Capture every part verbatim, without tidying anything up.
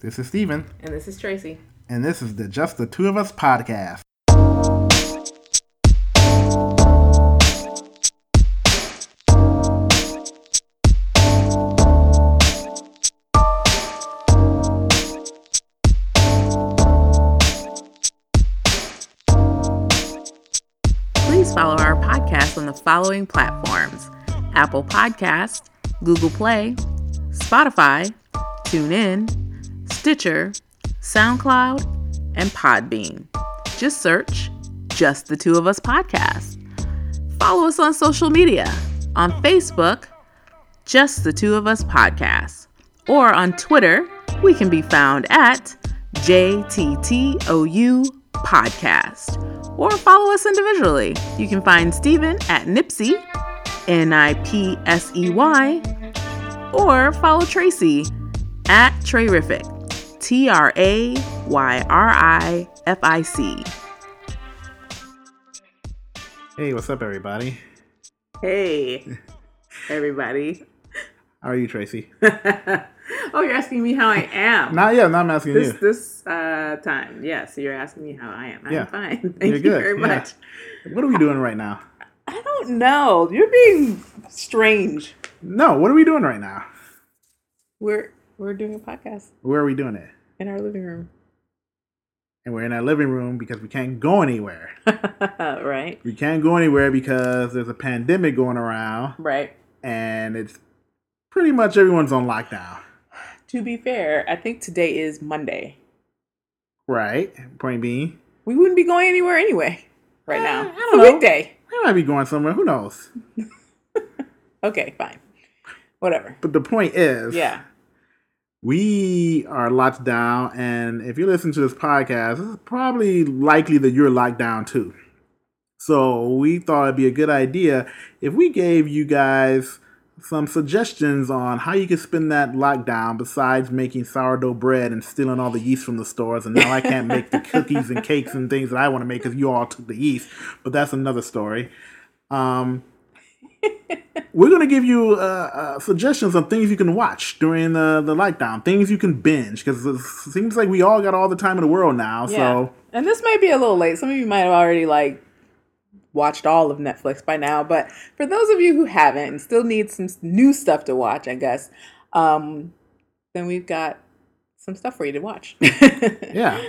This is Steven. And this is Tracy. And this is the Just the Two of Us podcast. Please follow our podcast on the following platforms: Apple Podcasts, Google Play, Spotify, TuneIn, Stitcher, SoundCloud, and Podbean. Just search Just the Two of Us Podcast. Follow us on social media. On Facebook, Just the Two of Us Podcast. Or on Twitter, we can be found at J T T O U Podcast. Or follow us individually. You can find Steven at Nipsey, N I P S E Y. Or follow Tracy at Trey Riffic. T R A Y R I F I C. Hey, what's up, everybody? Hey, everybody. How are you, Tracy? Oh, you're asking me how I am. Not yet, not I'm asking this, you. This uh, time, yeah, so you're asking me how I am. I'm yeah. fine. Thank you're you good. very yeah. much. What are we doing right now? I don't know. You're being strange. No, what are we doing right now? We're... We're doing a podcast. Where are we doing it? In our living room. And we're in our living room because we can't go anywhere. Right. We can't go anywhere because there's a pandemic going around. Right. And it's pretty much everyone's on lockdown. To be fair, I think today is Monday. Right. Point being, we wouldn't be going anywhere anyway right uh, now. I don't it's know. A weekday. I might be going somewhere. Who knows? Okay, fine. Whatever. But the point is... Yeah. We are locked down, and if you listen to this podcast, it's probably likely that you're locked down too. So we thought it'd be a good idea if we gave you guys some suggestions on how you could spend that lockdown besides making sourdough bread and stealing all the yeast from the stores. And now I can't make the cookies and cakes and things that I want to make because you all took the yeast, but that's another story. Um... We're going to give you uh, uh, suggestions on things you can watch during the, the lockdown, things you can binge, because it seems like we all got all the time in the world now. Yeah. So, and this might be a little late. Some of you might have already like watched all of Netflix by now. But for those of you who haven't and still need some new stuff to watch, I guess, um, then we've got some stuff for you to watch. Yeah.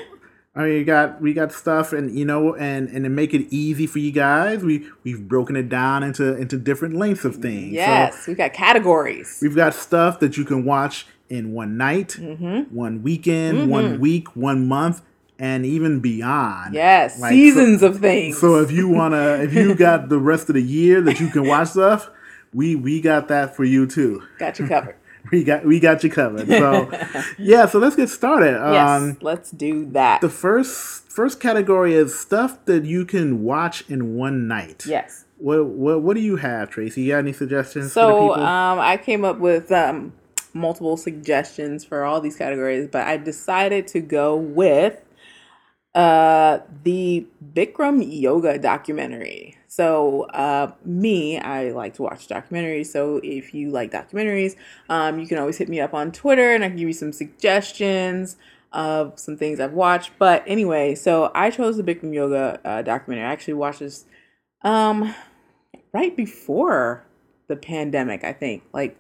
I mean, you got we got stuff, and you know, and, and to make it easy for you guys, we we've broken it down into into different lengths of things. Yes, so we've got categories. We've got stuff that you can watch in one night, mm-hmm. one weekend, mm-hmm. one week, one month, and even beyond. Yes, like, seasons so, of things. So if you wanna, if you got the rest of the year that you can watch stuff, we we got that for you too. Got you covered. We got we got you covered. So yeah, so let's get started. Yes, um, let's do that. The first first category is stuff that you can watch in one night. Yes. What what what do you have, Tracy? You got any suggestions? So for the people? um, I came up with um, multiple suggestions for all these categories, but I decided to go with uh, the Bikram yoga documentary. So, uh, me, I like to watch documentaries. So if you like documentaries, um, you can always hit me up on Twitter and I can give you some suggestions of some things I've watched. But anyway, so I chose the Bikram Yoga uh, documentary. I actually watched this, um, right before the pandemic, I think, like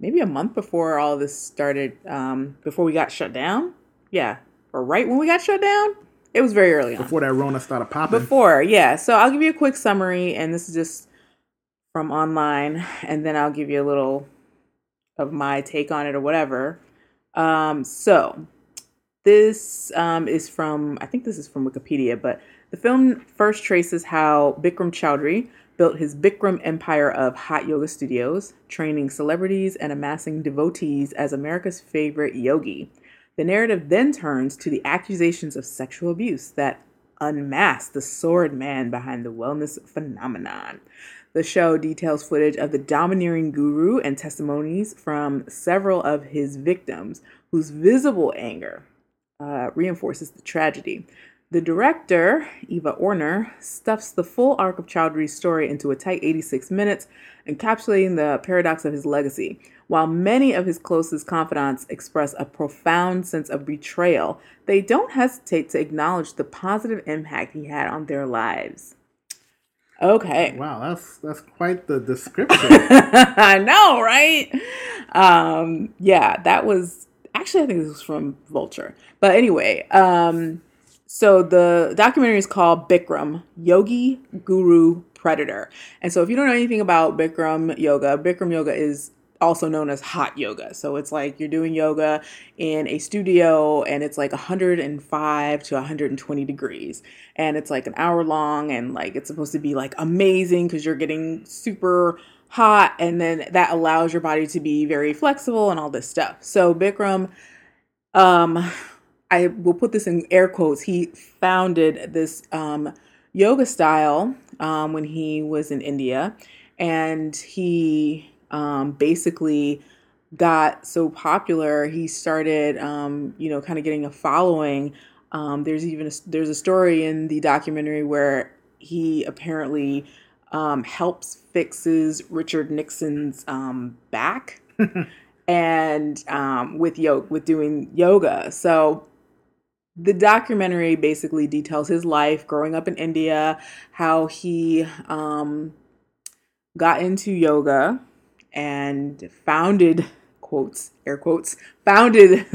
maybe a month before all this started, um, before we got shut down. Yeah. Or right when we got shut down. It was very early on. Before that Rona started popping. Before, yeah. So I'll give you a quick summary, and this is just from online, and then I'll give you a little of my take on it or whatever. Um, so this um, is from, I think this is from Wikipedia, but the film first traces how Bikram Chowdhury built his Bikram empire of hot yoga studios, training celebrities and amassing devotees as America's favorite yogi. The narrative then turns to the accusations of sexual abuse that unmasked the sword man behind the wellness phenomenon. The show details footage of the domineering guru and testimonies from several of his victims, whose visible anger uh, reinforces the tragedy. The director, Eva Orner, stuffs the full arc of Chowdhury's story into a tight eighty-six minutes, encapsulating the paradox of his legacy, while many of his closest confidants express a profound sense of betrayal. They don't hesitate to acknowledge the positive impact he had on their lives. Okay. Wow, that's that's quite the description. I know, right? Um, yeah, that was actually I think this was from Vulture. But anyway, um so the documentary is called Bikram, Yogi, Guru, Predator. And so if you don't know anything about Bikram yoga, Bikram yoga is also known as hot yoga. So it's like you're doing yoga in a studio and it's like one hundred five to one hundred twenty degrees. And it's like an hour long and like it's supposed to be like amazing because you're getting super hot. And then that allows your body to be very flexible and all this stuff. So Bikram, um... I will put this in air quotes. He founded this um, yoga style um, when he was in India. And he um, basically got so popular, he started, um, you know, kind of getting a following. Um, there's even a, there's a story in the documentary where he apparently um, helps fixes Richard Nixon's um, back and um, with yoga, with doing yoga. So the documentary basically details his life growing up in India, how he um, got into yoga and founded, quotes, air quotes, founded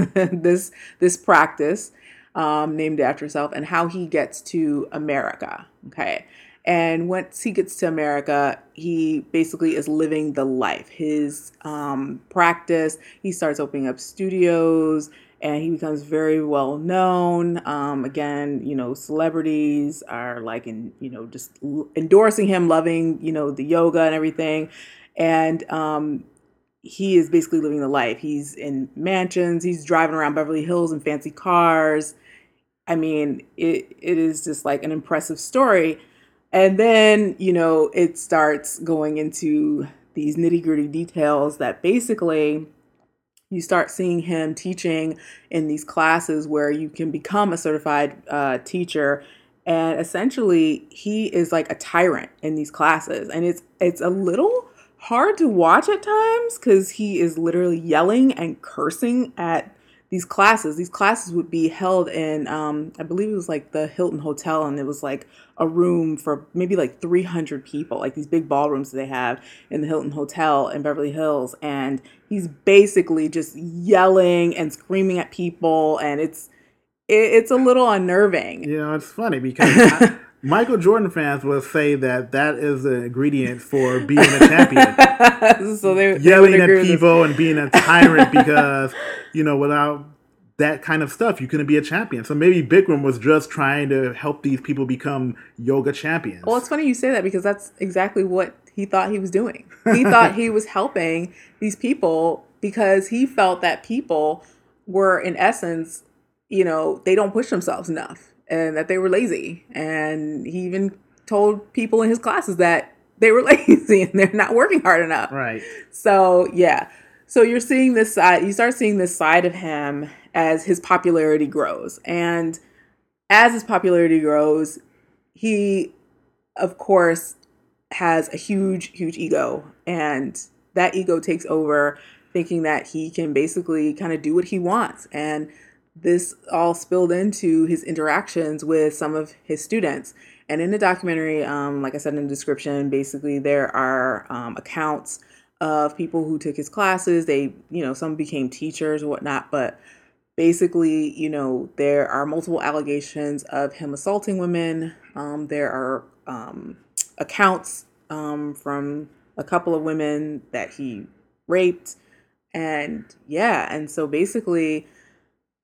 this this practice um, named after himself, and how he gets to America. Okay. And once he gets to America, he basically is living the life. His um, practice, he starts opening up studios. And he becomes very well known. Um, again, you know, celebrities are like, in, you know, just l- endorsing him, loving, you know, the yoga and everything. And um, he is basically living the life. He's in mansions. He's driving around Beverly Hills in fancy cars. I mean, it it is just like an impressive story. And then, you know, it starts going into these nitty-gritty details that basically... You start seeing him teaching in these classes where you can become a certified uh, teacher. And essentially, he is like a tyrant in these classes. And it's it's a little hard to watch at times because he is literally yelling and cursing at these classes. These classes would be held in, um, I believe it was like the Hilton Hotel. And it was like a room for maybe like three hundred people, like these big ballrooms that they have in the Hilton Hotel in Beverly Hills. And he's basically just yelling and screaming at people. And it's, it, it's a little unnerving. You know, it's funny because I, Michael Jordan fans will say that that is the ingredient for being a champion. So they, yelling they at people and being a tyrant because... You know, without that kind of stuff, you couldn't be a champion. So maybe Bikram was just trying to help these people become yoga champions. Well, it's funny you say that because that's exactly what he thought he was doing. He thought he was helping these people because he felt that people were, in essence, you know, they don't push themselves enough and that they were lazy. And he even told people in his classes that they were lazy and they're not working hard enough. Right. So, yeah. So you're seeing this side, you start seeing this side of him as his popularity grows. And as his popularity grows, he, of course, has a huge, huge ego. And that ego takes over, thinking that he can basically kind of do what he wants. And this all spilled into his interactions with some of his students. And in the documentary, um, like I said in the description, basically there are um, accounts of people who took his classes. They, you know, some became teachers or whatnot, but basically, you know, there are multiple allegations of him assaulting women. Um, there are um, accounts um, from a couple of women that he raped. And yeah, and so basically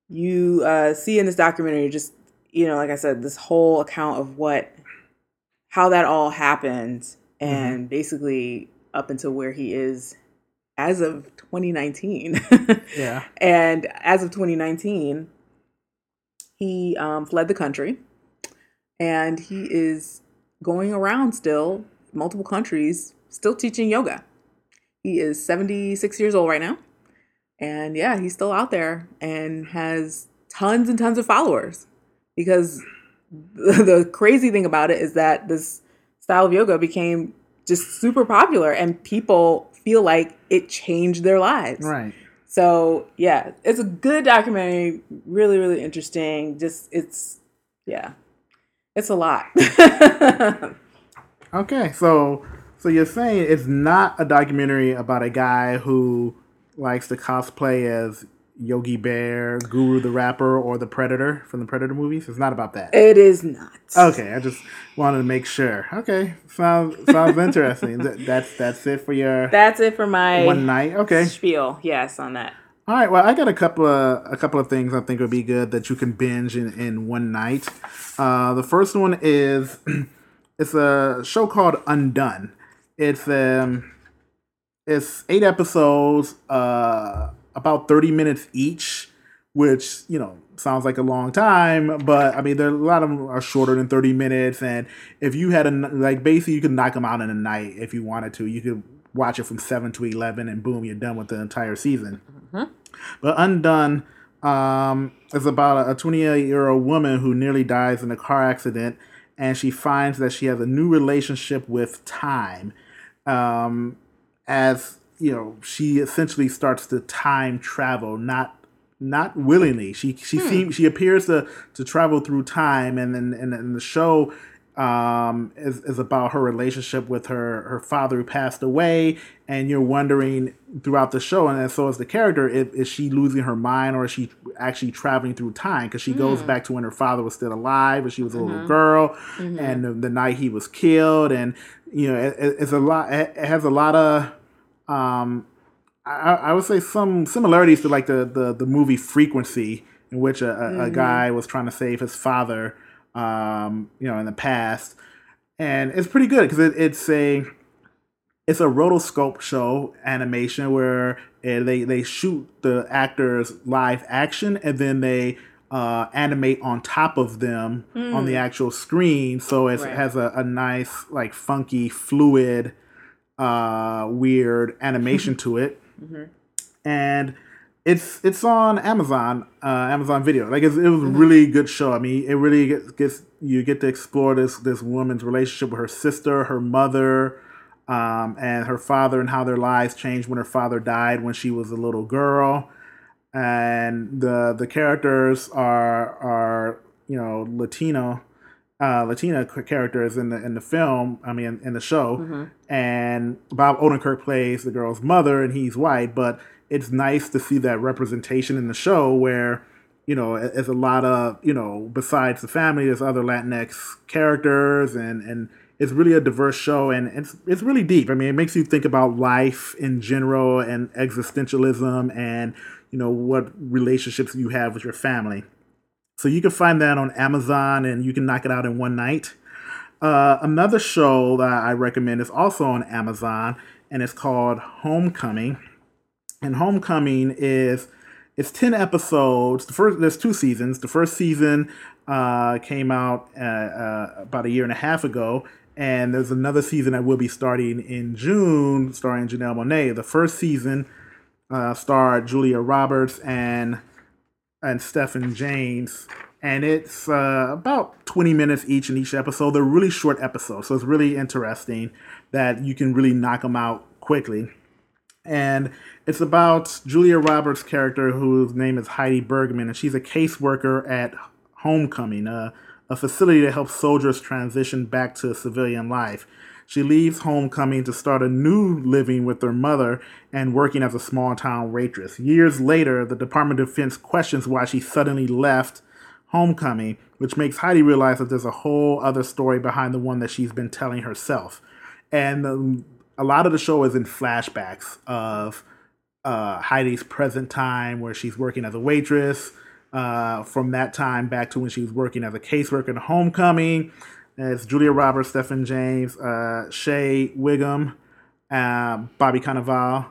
you uh, see in this documentary just, you know, like I said, this whole account of what, how that all happened and mm-hmm. basically... up until where he is as of twenty nineteen. Yeah. And as of twenty nineteen, he um, fled the country and he is going around still, multiple countries, still teaching yoga. He is seventy-six years old right now. And yeah, he's still out there and has tons and tons of followers because the crazy thing about it is that this style of yoga became just super popular and people feel like it changed their lives. Right. So, yeah, it's a good documentary. Really, really interesting. Just it's, yeah, it's a lot. Okay. So, so you're saying it's not a documentary about a guy who likes to cosplay as Yogi Bear, Guru the Rapper, or the Predator from the Predator movies? It's not about that. It is not. Okay, I just wanted to make sure. Okay, sounds sounds interesting. That, that's that's it for your. That's it for my one night. Okay. Spiel. Yes, on that. All right. Well, I got a couple of a couple of things I think would be good that you can binge in, in one night. Uh, the first one is it's a show called Undone. It's um, it's eight episodes. Uh. About thirty minutes each, which, you know, sounds like a long time, but I mean, there a lot of them are shorter than thirty minutes. And if you had a, like, basically you could knock them out in a night if you wanted to. You could watch it from seven to eleven and boom, you're done with the entire season. Mm-hmm. But Undone um, is about a twenty-eight year old woman who nearly dies in a car accident. And she finds that she has a new relationship with time. Um, as, you know, she essentially starts to time travel, not not willingly. She she hmm. seems she appears to, to travel through time, and then and, and the show um, is is about her relationship with her her father who passed away, and you're wondering throughout the show, and so is the character, is, is she losing her mind or is she actually traveling through time? Because she mm. goes back to when her father was still alive, and she was a mm-hmm. little girl, mm-hmm. and the, the night he was killed, and you know, it, it's a lot. It has a lot of Um, I, I would say some similarities to like the, the, the movie Frequency, in which a, a, mm-hmm. a guy was trying to save his father, um, you know, in the past, and it's pretty good because it, it's a it's a rotoscope show animation where uh, they they shoot the actors live action and then they uh, animate on top of them mm. on the actual screen, so it's, right. it has a, a nice like funky fluid. Uh, weird animation to it, mm-hmm. and it's it's on Amazon uh, Amazon Video. Like it's, it was mm-hmm. a really good show. I mean, it really gets, gets you get to explore this this woman's relationship with her sister, her mother, um, and her father, and how their lives changed when her father died when she was a little girl. And the the characters are are you know Latino. Uh, Latina characters in the in the film, I mean, in, in the show, mm-hmm. and Bob Odenkirk plays the girl's mother, and he's white. But it's nice to see that representation in the show, where you know, it's a lot of you know, besides the family, there's other Latinx characters, and, and it's really a diverse show, and it's it's really deep. I mean, it makes you think about life in general and existentialism, and you know, what relationships you have with your family. So you can find that on Amazon, and you can knock it out in one night. Uh, another show that I recommend is also on Amazon, and it's called Homecoming. And Homecoming is it's ten episodes. The first there's two seasons. The first season uh, came out uh, uh, about a year and a half ago, and there's another season that will be starting in June, starring Janelle Monáe. The first season uh, starred Julia Roberts and and Stephan James, and it's uh, about twenty minutes each in each episode. They're really short episodes, so it's really interesting that you can really knock them out quickly. And it's about Julia Roberts' character, whose name is Heidi Bergman, and she's a caseworker at Homecoming, a, a facility that helps soldiers transition back to civilian life. She leaves Homecoming to start a new living with her mother and working as a small-town waitress. Years later, the Department of Defense questions why she suddenly left Homecoming, which makes Heidi realize that there's a whole other story behind the one that she's been telling herself. And um, a lot of the show is in flashbacks of uh, Heidi's present time where she's working as a waitress, uh, from that time back to when she was working as a caseworker at Homecoming. It's Julia Roberts, Stephan James, uh, Shea Whigham, uh, Bobby Cannavale,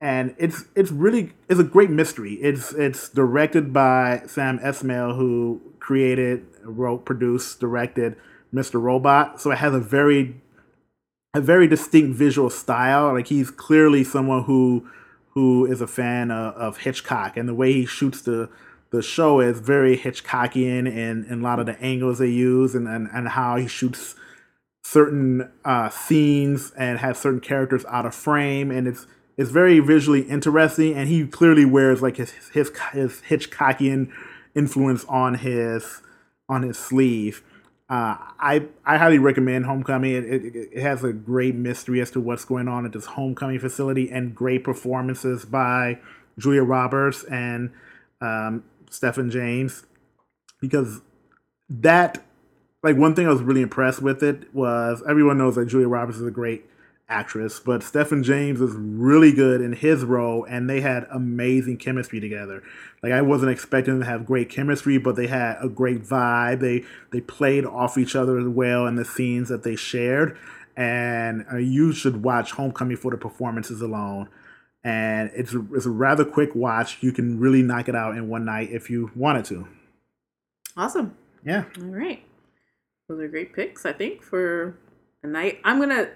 and it's it's really it's a great mystery. It's it's directed by Sam Esmail, who created, wrote, produced, directed Mister Robot. So it has a very a very distinct visual style. Like he's clearly someone who who is a fan of, of Hitchcock, and the way he shoots the. the show is very Hitchcockian in, in a lot of the angles they use and, and, and how he shoots certain uh, scenes and has certain characters out of frame. And it's it's very visually interesting. And he clearly wears like his his, his Hitchcockian influence on his on his sleeve. Uh, I I highly recommend Homecoming. It, it it has a great mystery as to what's going on at this Homecoming facility, and great performances by Julia Roberts and um, Stephan James. Because that, like, one thing I was really impressed with it was everyone knows that Julia Roberts is a great actress, but Stephan James is really good in his role, and they had amazing chemistry together. Like, I wasn't expecting them to have great chemistry, but they had a great vibe. They they played off each other well in the scenes that they shared, and uh, you should watch Homecoming for the performances alone. And it's a, it's a rather quick watch. You can really knock it out in one night if you wanted to. Awesome. Yeah. All right. Those are great picks, I think, for a night. I'm going to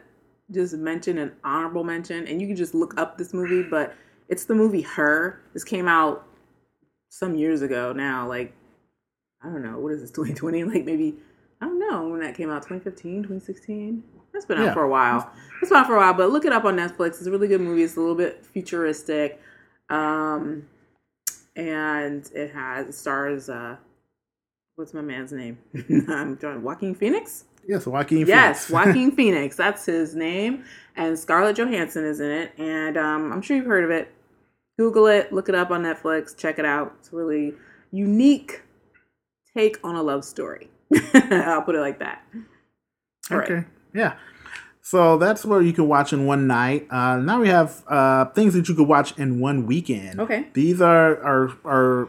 just mention an honorable mention, and you can just look up this movie, but it's the movie Her. This came out some years ago now, like, I don't know, what is this, twenty twenty? Like, maybe, I don't know when that came out, twenty fifteen, twenty sixteen? That's been yeah. out for a while. It's been out for a while, but look it up on Netflix. It's a really good movie. It's a little bit futuristic, um, and it has, it stars, uh, what's my man's name? I'm doing Joaquin Phoenix? Yes, Joaquin Phoenix. Yes, Joaquin Phoenix. That's his name. And Scarlett Johansson is in it. And um, I'm sure you've heard of it. Google it. Look it up on Netflix. Check it out. It's a really unique take on a love story. I'll put it like that. All okay. Right. Yeah. So that's where you can watch in one night. Uh, now we have uh, things that you could watch in one weekend. Okay. These are are, are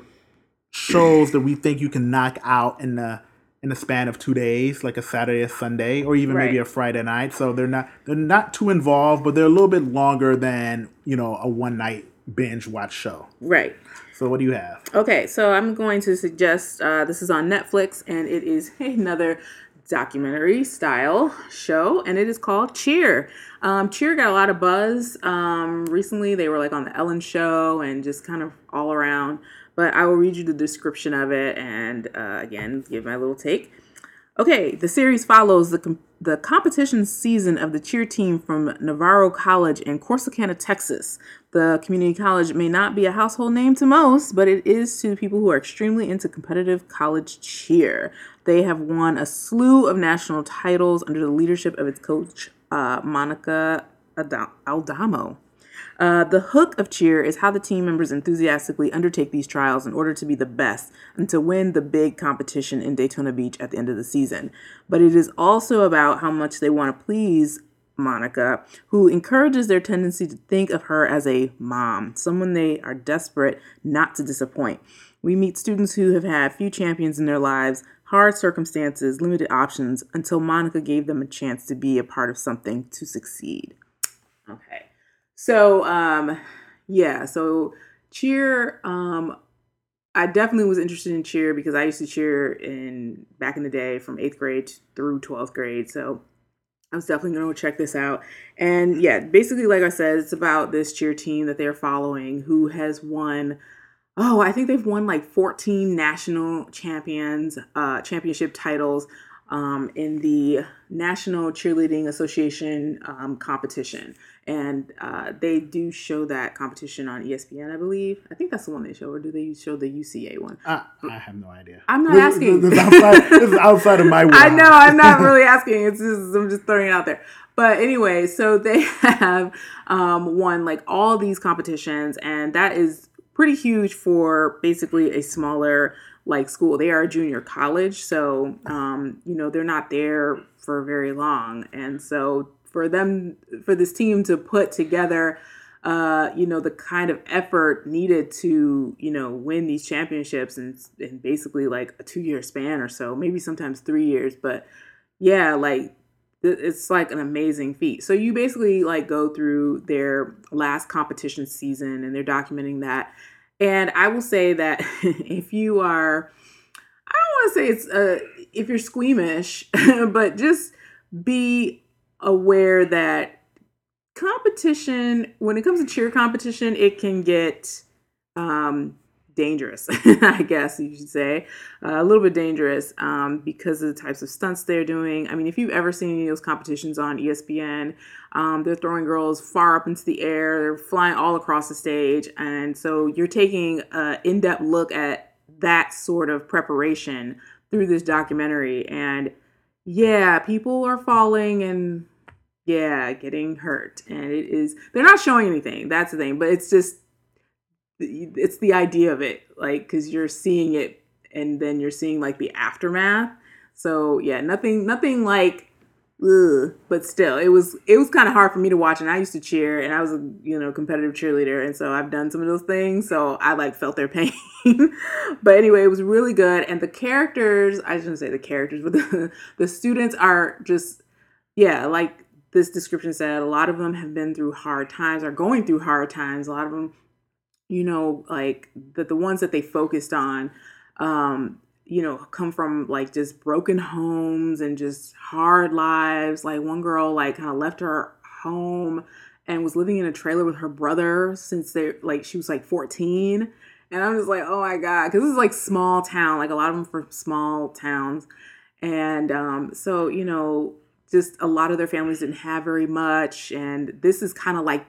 shows that we think you can knock out in the in the span of two days, like a Saturday, a Sunday, or even right. maybe a Friday night. So they're not they're not too involved, but they're a little bit longer than, you know, a one-night binge watch show. Right. So what do you have? Okay, so I'm going to suggest, uh, this is on Netflix, and it is another documentary-style show, and it is called Cheer. Um, Cheer got a lot of buzz um, recently. They were, like, on the Ellen show and just kind of all around. But I will read you the description of it and, uh, again, give my little take. Okay, the series follows the com- the competition season of the cheer team from Navarro College in Corsicana, Texas. The community college may not be a household name to most, but it is to people who are extremely into competitive college cheer. They have won a slew of national titles under the leadership of its coach, uh, Monica Ad- Aldamo. Uh, the hook of Cheer is how the team members enthusiastically undertake these trials in order to be the best and to win the big competition in Daytona Beach at the end of the season. But it is also about how much they want to please Monica, who encourages their tendency to think of her as a mom, someone they are desperate not to disappoint. We meet students who have had few champions in their lives, hard circumstances, limited options, until Monica gave them a chance to be a part of something to succeed. Okay. So, um, yeah, so cheer, um, I definitely was interested in cheer because I used to cheer in back in the day from eighth grade through twelfth grade. So I was definitely going to check this out. And yeah, basically, like I said, it's about this cheer team that they're following who has won, oh, I think they've won like fourteen national champions, uh, championship titles, um, in the National Cheerleading Association, um, competition. And uh, they do show that competition on E S P N, I believe. I think that's the one they show, or do they show the U C A one? Uh, I have no idea. I'm not this, asking. This is, outside, this is outside of my world. I know. I'm not really asking. It's just I'm just throwing it out there. But anyway, so they have um, won like all these competitions, and that is pretty huge for basically a smaller like school. They are a junior college, so um, you know they're not there for very long, and so. For them, for this team to put together, uh, you know, the kind of effort needed to, you know, win these championships in, in basically like a two year span or so, maybe sometimes three years. But yeah, like it's like an amazing feat. So you basically like go through their last competition season and they're documenting that. And I will say that if you are, I don't want to say it's, uh, if you're squeamish, but just be aware that competition, when it comes to cheer competition, it can get um, dangerous, I guess you should say, uh, a little bit dangerous um, because of the types of stunts they're doing. I mean, if you've ever seen any of those competitions on E S P N, um, they're throwing girls far up into the air, they're flying all across the stage. And so you're taking an in-depth look at that sort of preparation through this documentary. And yeah, people are falling and yeah, getting hurt. And it is, they're not showing anything. That's the thing. But it's just, it's the idea of it, like, because you're seeing it and then you're seeing like the aftermath. So yeah, nothing, nothing like, ugh, but still it was, it was kind of hard for me to watch. And I used to cheer and I was a, you know, competitive cheerleader. And so I've done some of those things. So I like felt their pain, but anyway, it was really good. And the characters, I shouldn't say the characters, but the, the students are just, yeah, like this description said, a lot of them have been through hard times, are going through hard times. A lot of them, you know, like that the ones that they focused on, um, you know, come from like just broken homes and just hard lives. Like one girl, like kind of left her home and was living in a trailer with her brother since they like, she was like fourteen. And I'm just like, oh my God. Cause this is like small town, like a lot of them from small towns. And, um, so, you know, just a lot of their families didn't have very much. And this is kind of like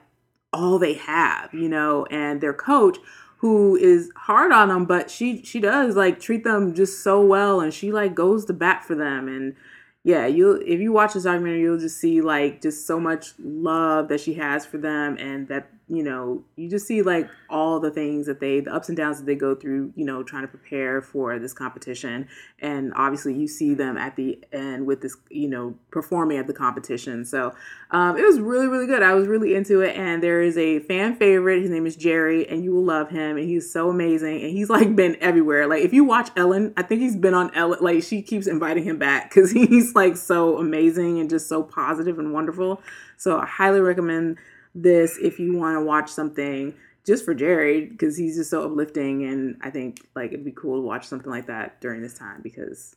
all they have, you know, and their coach, who is hard on them, but she she does like treat them just so well, and she like goes to bat for them. And yeah, you if you watch this documentary, you'll just see like just so much love that she has for them, and that, you know, you just see like all the things that they, the ups and downs that they go through, you know, trying to prepare for this competition. And obviously you see them at the end with this, you know, performing at the competition. So um, it was really, really good. I was really into it. And there is a fan favorite. His name is Jerry, and you will love him. And he's so amazing. And he's like been everywhere. Like if you watch Ellen, I think he's been on Ellen. Like she keeps inviting him back because he's like so amazing and just so positive and wonderful. So I highly recommend this if you want to watch something just for Jerry, because he's just so uplifting. And I think like it'd be cool to watch something like that during this time, because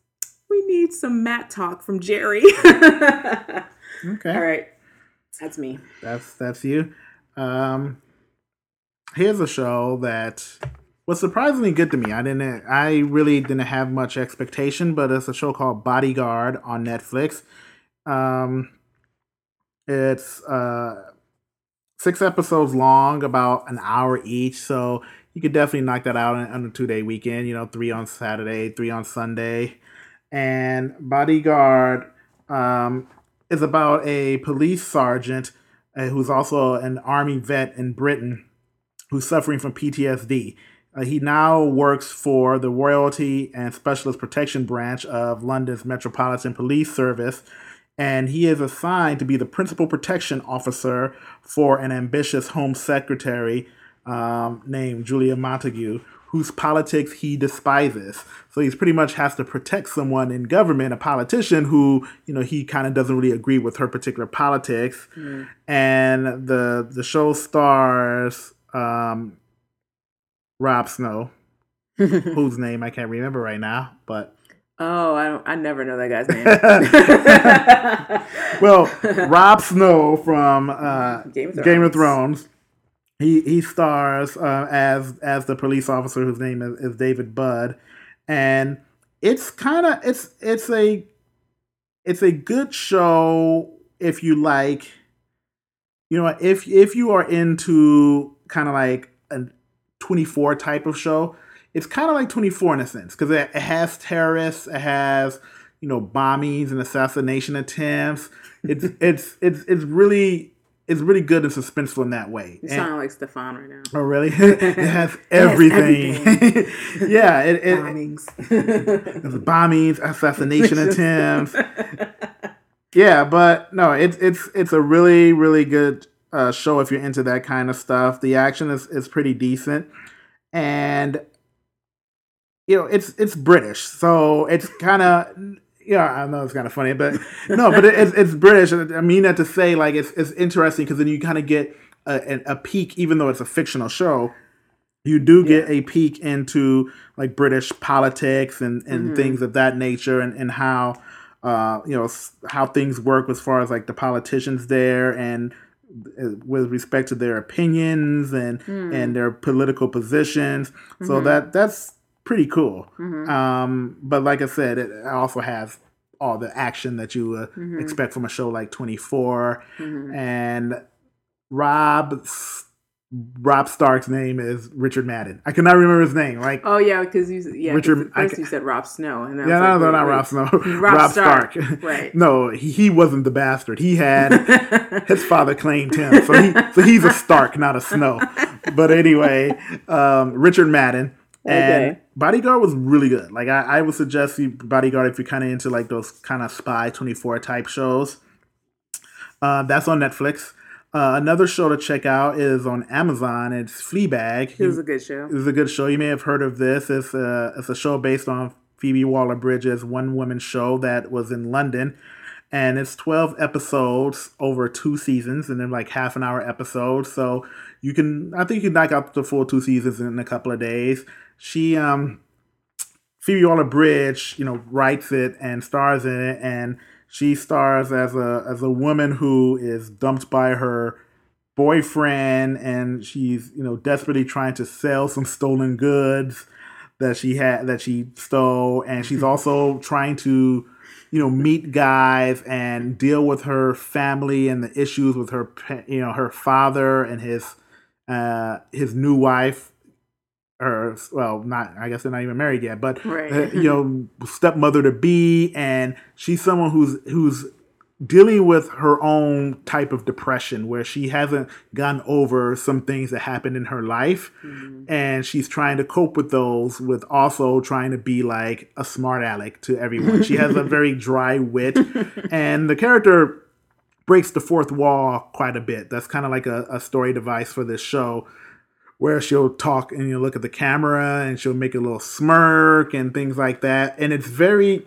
we need some Matt talk from Jerry. Okay, all right, that's me. That's that's you. Um, here's a show that was surprisingly good to me. I didn't, I really didn't have much expectation, but it's a show called Bodyguard on Netflix. Um, it's uh. Six episodes long, about an hour each, so you could definitely knock that out on a two-day weekend. You know, three on Saturday, three on Sunday. And Bodyguard um, is about a police sergeant uh, who's also an army vet in Britain who's suffering from P T S D. Uh, he now works for the Royalty and Specialist Protection Branch of London's Metropolitan Police Service, and he is assigned to be the principal protection officer for an ambitious Home Secretary um, named Julia Montague, whose politics he despises. So he's pretty much has to protect someone in government, a politician who, you know, he kind of doesn't really agree with her particular politics. Mm. And the the show stars um, Rob Snow, whose name I can't remember right now, but... Oh, I don't, I never know that guy's name. Well, Rob Snow from uh, Game of Thrones. Game of Thrones. He he stars uh, as as the police officer whose name is, is David Budd, and it's kind of it's it's a it's a good show if you like, you know, if if you are into kind of like a twenty-four type of show. It's kind of like twenty-four in a sense, because it, it has terrorists, it has, you know, bombings and assassination attempts. It's it's it's it's really it's really good and suspenseful in that way. You sound like Stefan right now. Oh, really? It has everything. It has everything. Yeah, it, it bombings, there's bombings, assassination attempts. Yeah, but no, it's it's it's a really really good uh, show if you're into that kind of stuff. The action is is pretty decent, and you know, it's it's British, so it's kind of, you know, I know it's kind of funny, but no, but it, it's it's British. I mean that to say, like, it's it's interesting because then you kind of get a, a peek, even though it's a fictional show, you do get yeah. a peek into, like, British politics and, and mm-hmm. things of that nature and, and how, uh, you know, how things work as far as, like, the politicians there and with respect to their opinions and mm. and their political positions. Mm-hmm. So that that's pretty cool. Mm-hmm. Um, but like I said, it also has all the action that you uh, mm-hmm. expect from a show like twenty-four. Mm-hmm. And Rob Rob Stark's name is Richard Madden. I cannot remember his name. Like, oh yeah, because you yeah Richard. At first I, you said Rob Snow, and yeah, like, no, no, not wait. Rob Snow. Rob, Rob Stark. Stark. Right? No, he, he wasn't the bastard. He had his father claimed him, so he so he's a Stark, not a Snow. But anyway, um, Richard Madden and okay. Bodyguard was really good. Like I, I would suggest you Bodyguard if you're kind of into like those kind of spy twenty-four type shows. Uh, that's on Netflix. Uh, another show to check out is on Amazon. It's Fleabag. It was a good show. It was a good show. You may have heard of this. It's a, it's a show based on Phoebe Waller-Bridge's one-woman show that was in London. And it's twelve episodes over two seasons, and they're like half an hour episodes. So you can, I think you can knock out the full two seasons in a couple of days. She, um, Phoebe Waller-Bridge, you know, writes it and stars in it, and she stars as a as a woman who is dumped by her boyfriend, and she's, you know, desperately trying to sell some stolen goods that she had that she stole, and she's also trying to, you know, meet guys and deal with her family and the issues with her, you know, her father and his uh, his new wife. Or, well, not, I guess they're not even married yet, but, right. uh, you know, stepmother to be, and she's someone who's, who's dealing with her own type of depression where she hasn't gotten over some things that happened in her life. Mm-hmm. And she's trying to cope with those with also trying to be like a smart aleck to everyone. She has a very dry wit, and the character breaks the fourth wall quite a bit. That's kind of like a, a story device for this show, where she'll talk and you'll look at the camera and she'll make a little smirk and things like that. And it's very,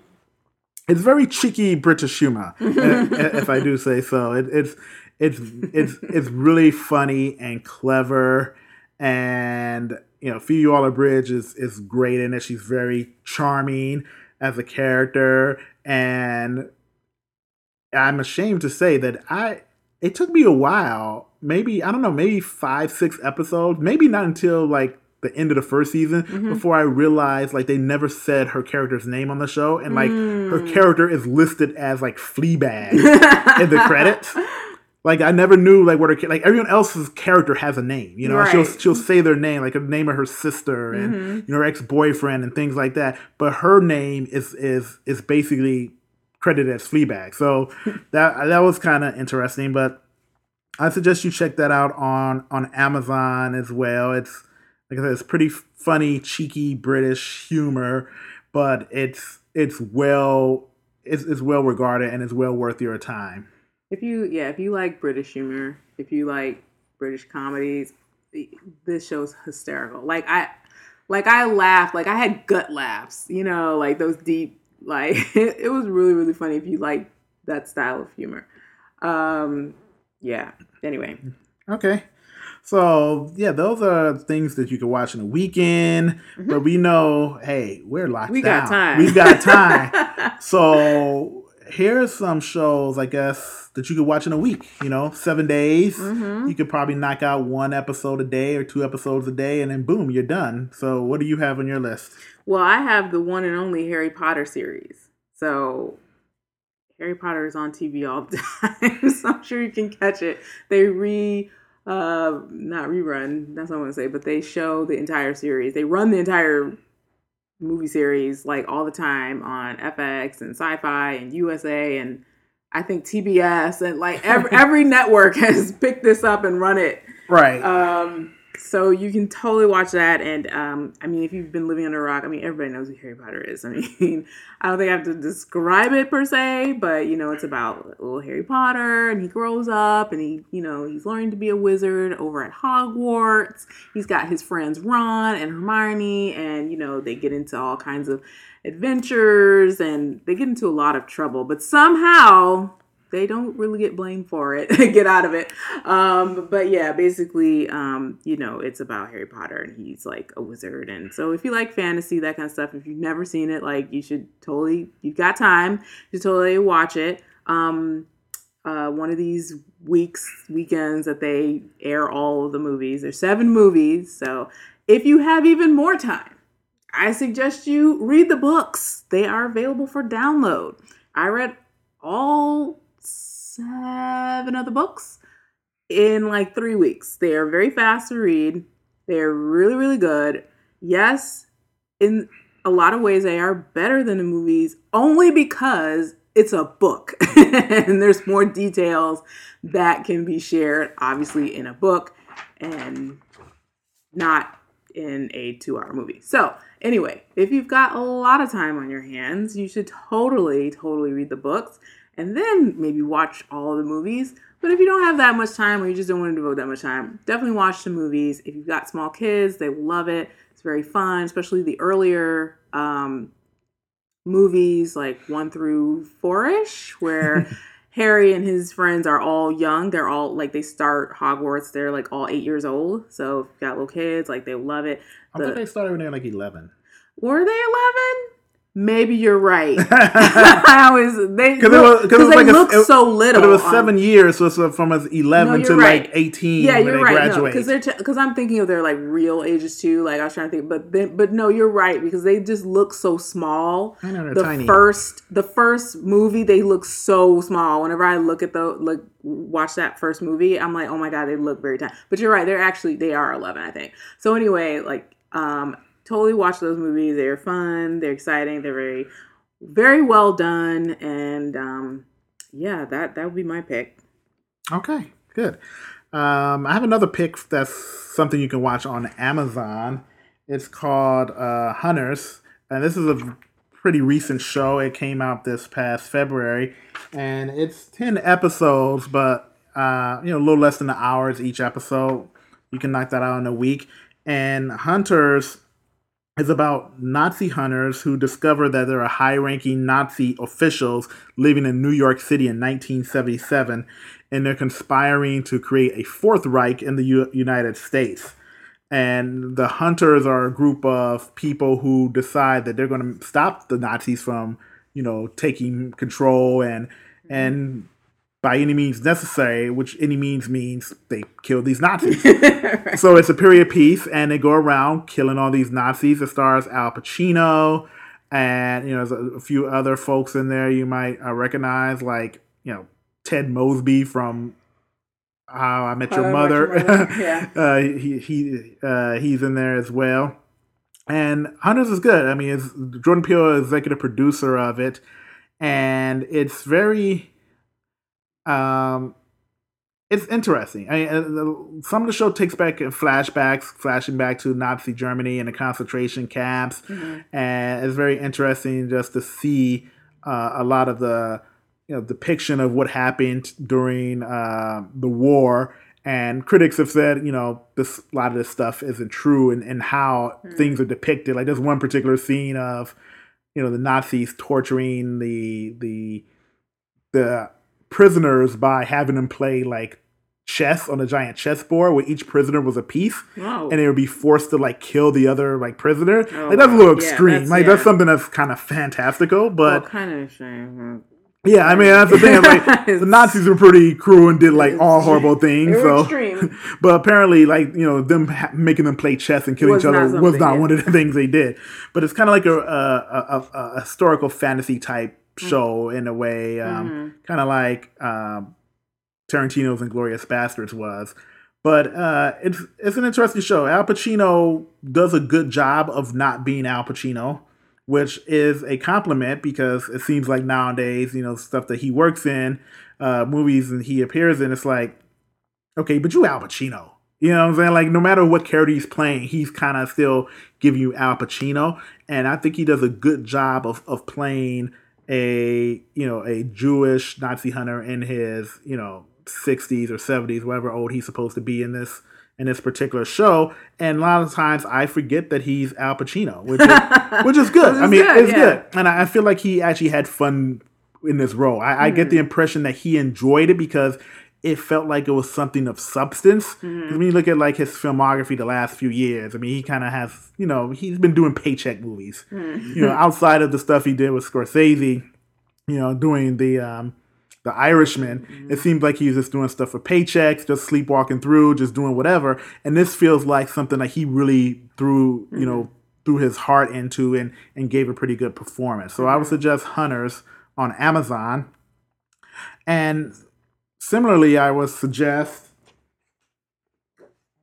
it's very cheeky British humor, if, if I do say so. It, it's, it's, it's, it's really funny and clever. And, you know, Phoebe Waller-Bridge is, is great in it. She's very charming as a character. And I'm ashamed to say that I, it took me a while, maybe, I don't know, maybe five, six episodes, maybe not until like the end of the first season mm-hmm. before I realized like they never said her character's name on the show. And like mm. her character is listed as like Fleabag in the credits. Like I never knew like what her, like everyone else's character has a name, you know, right. she'll, she'll say their name, like the name of her sister and mm-hmm. you know, her ex-boyfriend and things like that. But her name is, is, is basically credited as Fleabag. So that, that was kind of interesting, but I suggest you check that out on, on Amazon as well. It's, like I said, it's pretty funny, cheeky British humor, but it's it's well it's, it's well regarded and it's well worth your time. If you yeah, if you like British humor, if you like British comedies, this show's hysterical. Like I like I laughed, like I had gut laughs, you know, like those deep like it, it was really really funny if you like that style of humor. Um Yeah. Anyway. Okay. So, yeah, those are things that you can watch in the weekend. Mm-hmm. But we know, hey, we're locked we down. We got time. We've got time. So, here's some shows, I guess, that you could watch in a week. You know, seven days. Mm-hmm. You could probably knock out one episode a day or two episodes a day. And then, boom, you're done. So, what do you have on your list? Well, I have the one and only Harry Potter series. So... Harry Potter is on T V all the time, so I'm sure you can catch it. They re, uh, not rerun, that's what I want to say, but they show the entire series. They run the entire movie series, like, all the time on F X and Sci-Fi and U S A and I think T B S and, like, every, every network has picked this up and run it. Right. Um, so you can totally watch that, and, um, I mean, if you've been living under a rock, I mean, everybody knows who Harry Potter is. I mean, I don't think I have to describe it per se, but, you know, it's about little Harry Potter, and he grows up, and he, you know, he's learning to be a wizard over at Hogwarts. He's got his friends Ron and Hermione, and, you know, they get into all kinds of adventures, and they get into a lot of trouble, but somehow... They don't really get blamed for it. Get out of it. Um, but yeah, basically, um, you know, it's about Harry Potter and he's like a wizard. And so if you like fantasy, that kind of stuff, if you've never seen it, like you should totally, you've got time, you should totally watch it. Um, uh, one of these weeks, weekends that they air all of the movies. There's seven movies, so if you have even more time, I suggest you read the books. They are available for download. I read all seven of the books in like three weeks. They are very fast to read. They're really, really good. Yes, in a lot of ways, they are better than the movies only because it's a book and there's more details that can be shared, obviously, in a book and not in a two-hour movie. So anyway, if you've got a lot of time on your hands, you should totally, totally read the books and then maybe watch all the movies. But if you don't have that much time or you just don't want to devote that much time, definitely watch the movies. If you've got small kids, they will love it. It's very fun, especially the earlier um, movies, like one through four-ish, where Harry and his friends are all young. They're all, like, they start Hogwarts. They're, like, all eight years old. So if you've got little kids, like, they love it. I the, thought they started when they were, like, eleven. Were they eleven? Maybe you're right. I was they because look, they like look a, it, so little. But it was on, seven years, so it's from eleven no, to right. like eighteen. Yeah, you're when right. Because no, they're because t- I'm thinking of their like real ages too. Like I was trying to think, but then, but no, you're right because they just look so small. I know they're the tiny. First, the first movie, they look so small. Whenever I look at the like watch that first movie, I'm like, oh my god, they look very tiny. But you're right, they're actually they are eleven, I think. So anyway, like um. Totally watch those movies. They're fun. They're exciting. They're very, very well done. And um, yeah, that, that would be my pick. Okay, good. Um, I have another pick that's something you can watch on Amazon. It's called uh, Hunters. And this is a pretty recent show. It came out this past February. And it's ten episodes, but uh, you know, a little less than an hour each episode. You can knock that out in a week. And Hunters is about Nazi hunters who discover that there are high-ranking Nazi officials living in New York City in nineteen seventy-seven, and they're conspiring to create a Fourth Reich in the U- United States. And the hunters are a group of people who decide that they're going to stop the Nazis from, you know, taking control and and by any means necessary, which any means means they kill these Nazis. Right. So it's a period piece, and they go around killing all these Nazis. It stars Al Pacino, and you know there's a few other folks in there you might uh, recognize, like you know Ted Mosby from How I Met How Your I Mother. Met your mother. Yeah, uh, he he uh, he's in there as well. And Hunters is good. I mean, it's Jordan Peele is executive producer of it, and it's very. Um, it's interesting. I mean, some of the show takes back flashbacks, flashing back to Nazi Germany and the concentration camps, mm-hmm. and it's very interesting just to see uh, a lot of the you know depiction of what happened during uh, the war. And critics have said, you know, this a lot of this stuff isn't true, and and how mm-hmm. things are depicted. Like there's one particular scene of you know the Nazis torturing the the the. prisoners by having them play like chess on a giant chessboard where each prisoner was a piece. Wow. And they would be forced to like kill the other like prisoner. Oh, like that's a little yeah, extreme. That's, like yeah. that's something that's kind of fantastical, but well, kind of shame. Yeah, I mean that's the thing. Like the Nazis were pretty cruel and did like all horrible things. They were so extreme. But apparently, like you know, them ha- making them play chess and kill was each other was not yeah. one of the things they did. But it's kind of like a, a, a, a historical fantasy type show in a way, um, mm-hmm. kind of like um, Tarantino's Inglourious Bastards was, but uh, it's it's an interesting show. Al Pacino does a good job of not being Al Pacino, which is a compliment because it seems like nowadays, you know, stuff that he works in, uh, movies and he appears in, it's like, okay, but you Al Pacino. You know what I'm saying? Like, no matter what character he's playing, he's kind of still giving you Al Pacino, and I think he does a good job of of playing a you know a Jewish Nazi hunter in his you know sixties or seventies, whatever old he's supposed to be in this in this particular show. And a lot of times I forget that he's Al Pacino, which is, which is good. I mean, good, it's yeah. good, and I feel like he actually had fun in this role. I, mm-hmm. I get the impression that he enjoyed it because it felt like it was something of substance. Mm-hmm. When you look at like his filmography the last few years, I mean, he kind of has, you know, he's been doing paycheck movies. Mm-hmm. You know, outside of the stuff he did with Scorsese, you know, doing the um, The Irishman. Mm-hmm. It seemed like he was just doing stuff for paychecks, just sleepwalking through, just doing whatever. And this feels like something that he really threw, mm-hmm. you know, threw his heart into and, and gave a pretty good performance. So mm-hmm. I would suggest Hunters on Amazon. And similarly, I would suggest,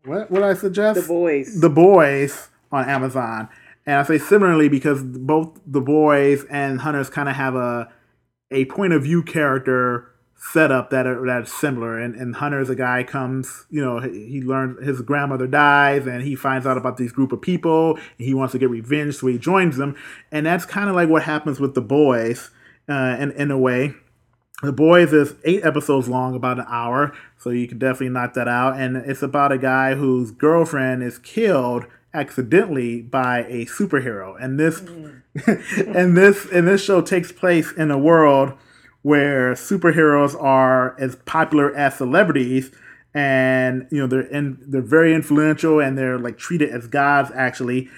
what would I suggest? The Boys. The Boys on Amazon. And I say similarly because both The Boys and Hunters kind of have a a point of view character setup that are, that is similar. And, and Hunter's a guy comes, you know, he, he learns his grandmother dies and he finds out about these group of people and he wants to get revenge. So he joins them. And that's kind of like what happens with The Boys uh, in, in a way. The Boys is eight episodes long, about an hour. So you can definitely knock that out. And it's about a guy whose girlfriend is killed accidentally by a superhero, and this mm. and this and this show takes place in a world where superheroes are as popular as celebrities, and you know they're in, they're very influential and they're like treated as gods actually,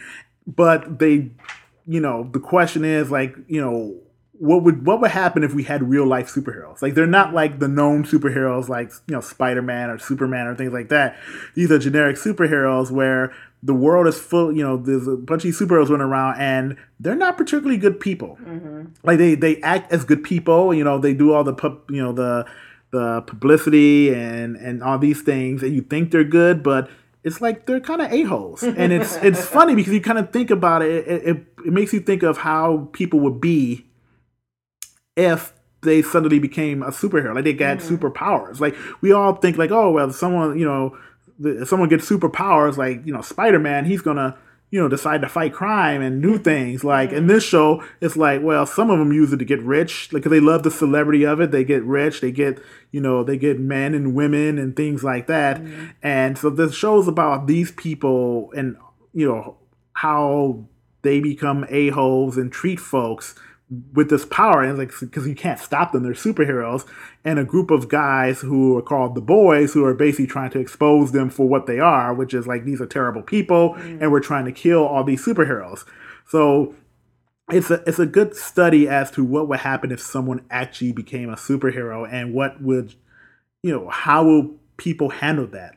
but they, you know, the question is like, you know, what would what would happen if we had real life superheroes? Like they're not like the known superheroes like, you know, Spider-Man or Superman or things like that. These are generic superheroes where the world is full, you know, there's a bunch of superheroes running around and they're not particularly good people. Mm-hmm. Like they, they act as good people, you know, they do all the, pu- you know, the the publicity and, and all these things and you think they're good, but it's like they're kind of a-holes. And it's it's funny because you kind of think about it, it, it, it makes you think of how people would be if they suddenly became a superhero, like they got mm-hmm. superpowers. Like we all think like, oh, well, someone, you know, if someone gets superpowers, like, you know, Spider-Man, he's going to, you know, decide to fight crime and do things. Like, in this show, it's like, well, some of them use it to get rich. Like, because they love the celebrity of it. They get rich. They get, you know, they get men and women and things like that. Mm-hmm. And so this show's about these people and, you know, how they become a-holes and treat folks with this power, and like because you can't stop them, they're superheroes, and a group of guys who are called the Boys, who are basically trying to expose them for what they are, which is like these are terrible people, mm. and we're trying to kill all these superheroes. So it's a it's a good study as to what would happen if someone actually became a superhero, and what would, you know, how will people handle that?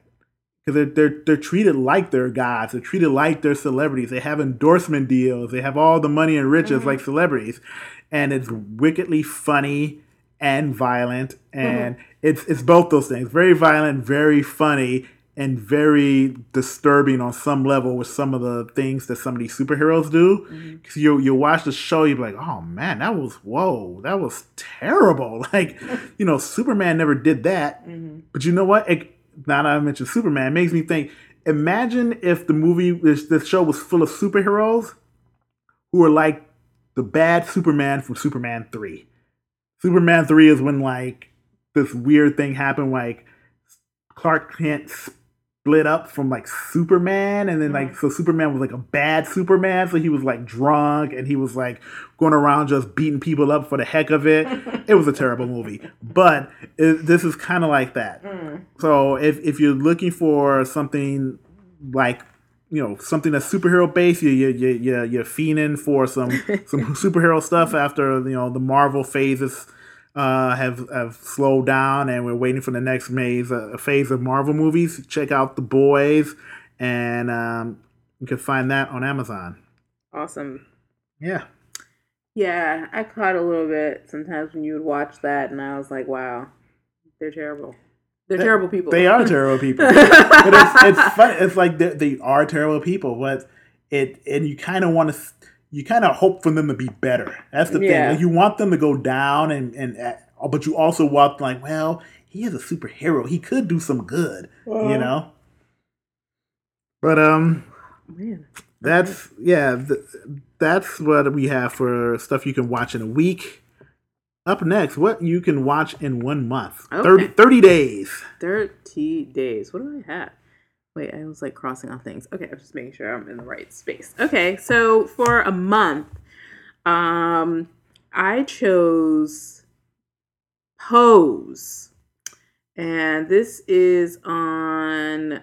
Because they're, they're they're treated like they're gods. They're treated like they're celebrities. They have endorsement deals. They have all the money and riches mm-hmm. like celebrities, and it's wickedly funny and violent. And mm-hmm. it's it's both those things: very violent, very funny, and very disturbing on some level with some of the things that some of these superheroes do. Because mm-hmm. you you watch the show, you'll be like, oh man, that was whoa, that was terrible. Like, you know, Superman never did that. Mm-hmm. But you know what? It, Now that I mentioned Superman, it makes me think, imagine if the movie, this, this show was full of superheroes who were like the bad Superman from Superman three. Superman three is when like this weird thing happened, like Clark Kent split up from like Superman, and then like, so Superman was like a bad Superman, so he was like drunk and he was like going around just beating people up for the heck of it. It was a terrible movie, but it, this is kind of like that. Mm. So if, if you're looking for something like, you know, something that's superhero based, you you you you you're fiending for some some superhero stuff after, you know, the Marvel phases uh, have have slowed down, and we're waiting for the next phase uh, phase of Marvel movies. Check out The Boys, and um, you can find that on Amazon. Awesome. Yeah. Yeah, I caught a little bit sometimes when you would watch that, and I was like, wow, they're terrible. They're they, terrible people. They are terrible people. But it's, it's funny. It's like they are terrible people, but it and you kind of want to, you kind of hope for them to be better. That's the yeah. thing. Like, you want them to go down, and, and but you also want, like, well, he is a superhero. He could do some good, well, you know? But, um, man. That's, yeah, th- that's what we have for stuff you can watch in a week. Up next, what you can watch in one month. Okay. thirty, thirty days. thirty days. What do I have? Wait, I was like crossing off things. Okay, I'm just making sure I'm in the right space. Okay, so for a month, um, I chose Pose. And this is on,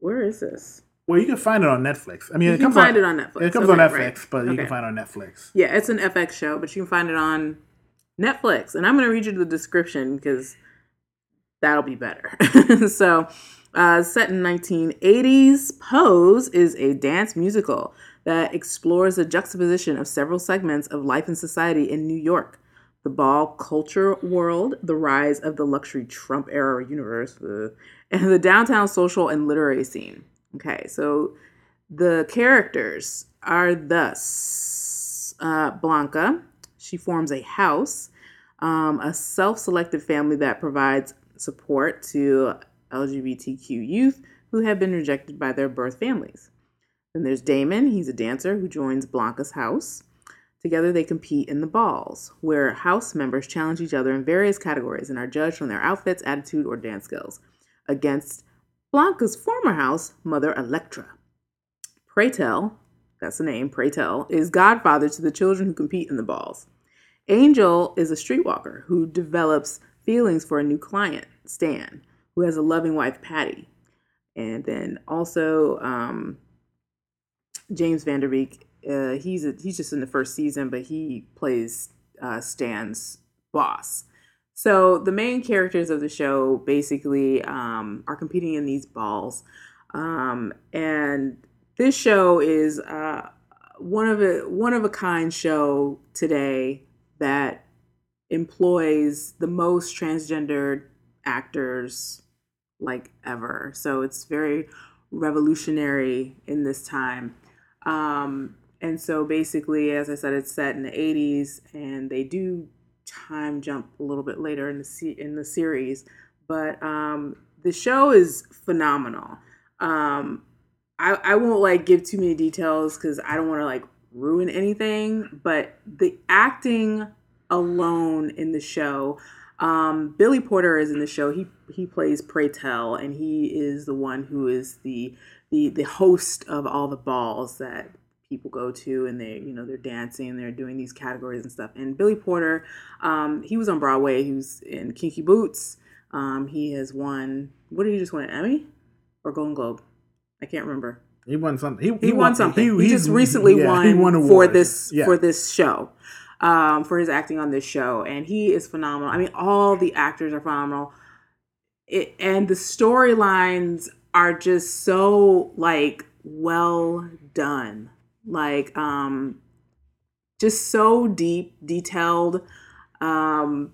where is this? Well, you can find it on Netflix. I mean, you it can comes find on, it on Netflix. It comes okay, on Netflix, right. but you okay. can find it on Netflix. Yeah, it's an F X show, but you can find it on Netflix. And I'm going to read you the description because that'll be better. So, uh, set in nineteen eighties, Pose is a dance musical that explores the juxtaposition of several segments of life and society in New York. The ball culture world, the rise of the luxury Trump era universe, uh, and the downtown social and literary scene. Okay, so the characters are thus uh, Blanca. She forms a house, um, a self-selected family that provides support to L G B T Q youth who have been rejected by their birth families. Then there's Damon. He's a dancer who joins Blanca's house. Together, they compete in the balls, where house members challenge each other in various categories and are judged on their outfits, attitude, or dance skills, against Blanca's former house, Mother Electra. Pray Tell, that's the name, Pray Tell, is godfather to the children who compete in the balls. Angel is a streetwalker who develops feelings for a new client, Stan, who has a loving wife, Patty. And then also um, James Van Der Beek. Uh, he's a, he's just in the first season, but he plays uh, Stan's boss. So the main characters of the show basically um, are competing in these balls. Um, and this show is uh, one of a one of a kind show today that employs the most transgendered actors like ever. So it's very revolutionary in this time. Um, And so basically, as I said, it's set in the eighties, and they do time jump a little bit later in the se- in the series. But um, the show is phenomenal. Um, I, I won't like give too many details because I don't want to like ruin anything. But the acting alone in the show, um, Billy Porter is in the show. He he plays Pray Tell, and he is the one who is the the the host of all the balls that people go to, and they, you know, they're dancing and they're doing these categories and stuff. And Billy Porter, um, he was on Broadway. He was in Kinky Boots. Um, he has won, what did he just win, an Emmy or Golden Globe? I can't remember. He won something. He, he, he won something. He, he just recently yeah, won, he won for this yeah. for this show, um, for his acting on this show. And he is phenomenal. I mean, all the actors are phenomenal. It, and the storylines are just so, like, well done. Like, um, just so deep, detailed. Um,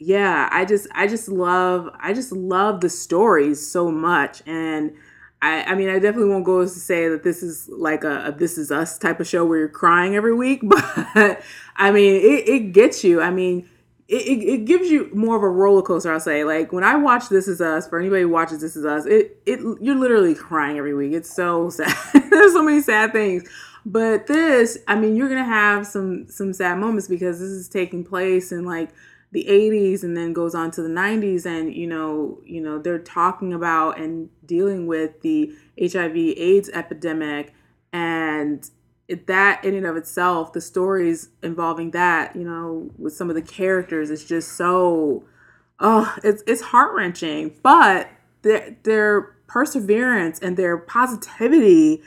yeah, I just, I just love, I just love the stories so much. And I, I mean, I definitely won't go to say that this is like a, a This Is Us type of show where you're crying every week, but I mean, it, it gets you. I mean, it, it, it gives you more of a roller coaster. I'll say, like, when I watch This Is Us, for anybody who watches This Is Us, it, it, you're literally crying every week. It's so sad. There's so many sad things. But this, I mean, you're going to have some some sad moments because this is taking place in, like, the eighties and then goes on to the nineties. And, you know, you know they're talking about and dealing with the H I V AIDS epidemic. And it, that in and of itself, the stories involving that, you know, with some of the characters, it's just so, oh, it's, it's heart-wrenching. But their, their perseverance and their positivity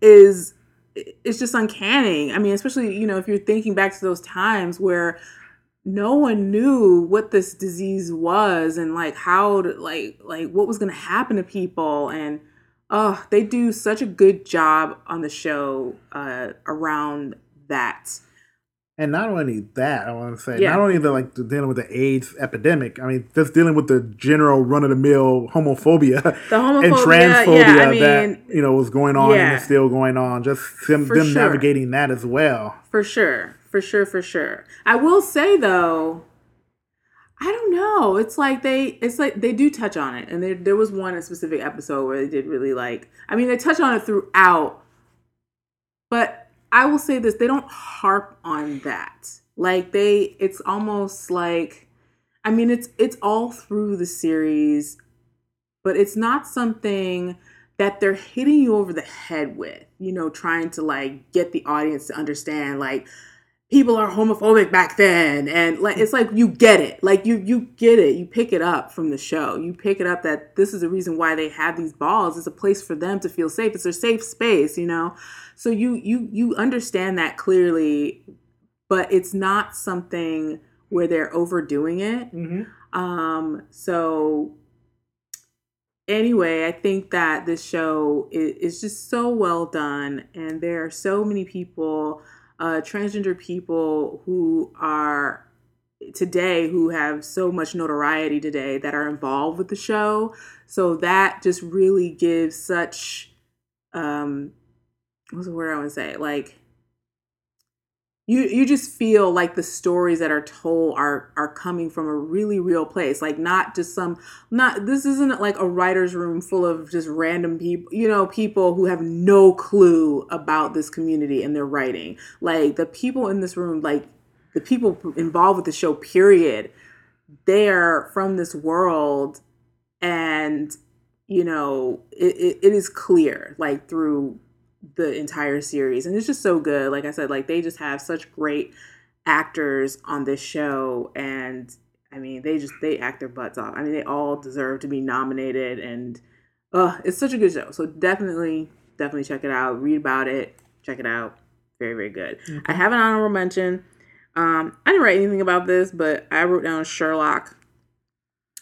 is... it's just uncanny. I mean, especially, you know, if you're thinking back to those times where no one knew what this disease was and like how to, like, like what was going to happen to people. And, oh, they do such a good job on the show uh, around that. And not only that, I want to say, yeah. not only the like dealing with the AIDS epidemic, I mean, just dealing with the general run-of-the-mill homophobia, the homophobia and transphobia yeah, I mean, that you know was going on yeah. and is still going on. Just them, them sure. navigating that as well. For sure, for sure, for sure. I will say though, I don't know. It's like they, it's like they do touch on it, and there there was one a specific episode where they did really like. I mean, they touch on it throughout, but. I will say this, they don't harp on that. Like they, it's almost like, I mean, it's, it's all through the series, but it's not something that they're hitting you over the head with, you know, trying to like get the audience to understand, like people are homophobic back then. And like, it's like, you get it. Like you, you get it. You pick it up from the show. You pick it up that this is the reason why they have these balls. It's a place for them to feel safe. It's their safe space, you know? So you you you understand that clearly, but it's not something where they're overdoing it. Mm-hmm. Um, so anyway, I think that this show is, is just so well done. And there are so many people, uh, transgender people who are today, who have so much notoriety today, that are involved with the show. So that just really gives such, um, what's the word I want to say? Like, You you just feel like the stories that are told are are coming from a really real place. Like, not just some, not, this isn't like a writer's room full of just random people, you know, people who have no clue about this community and their writing. Like, the people in this room, like the people involved with the show, period, they're from this world, and, you know, it, it, it is clear, like, through the entire series. And it's just so good. Like I said, like, they just have such great actors on this show, and I mean, they just they act their butts off. I mean, they all deserve to be nominated, and uh it's such a good show. So definitely definitely check it out, read about it, check it out. Very, very good. Mm-hmm. I have an honorable mention. um I didn't write anything about this, but I wrote down Sherlock,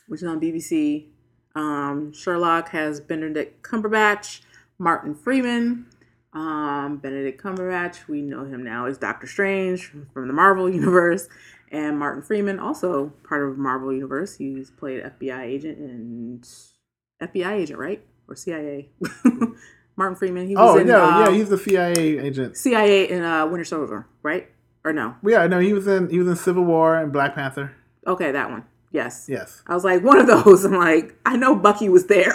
which is on B B C. um Sherlock has Benedict Cumberbatch, Martin Freeman. Um, Benedict Cumberbatch, we know him now as Doctor Strange from the Marvel Universe, and Martin Freeman, also part of Marvel Universe. He's played F B I agent and F B I agent, right? Or C I A? Martin Freeman. He was oh, in, no, uh, yeah, he's the C I A agent. C I A in uh, Winter Soldier, right? Or no? Yeah, no, he was in he was in Civil War and Black Panther. Okay, that one. Yes. Yes. I was like, one of those. I'm like, I know Bucky was there.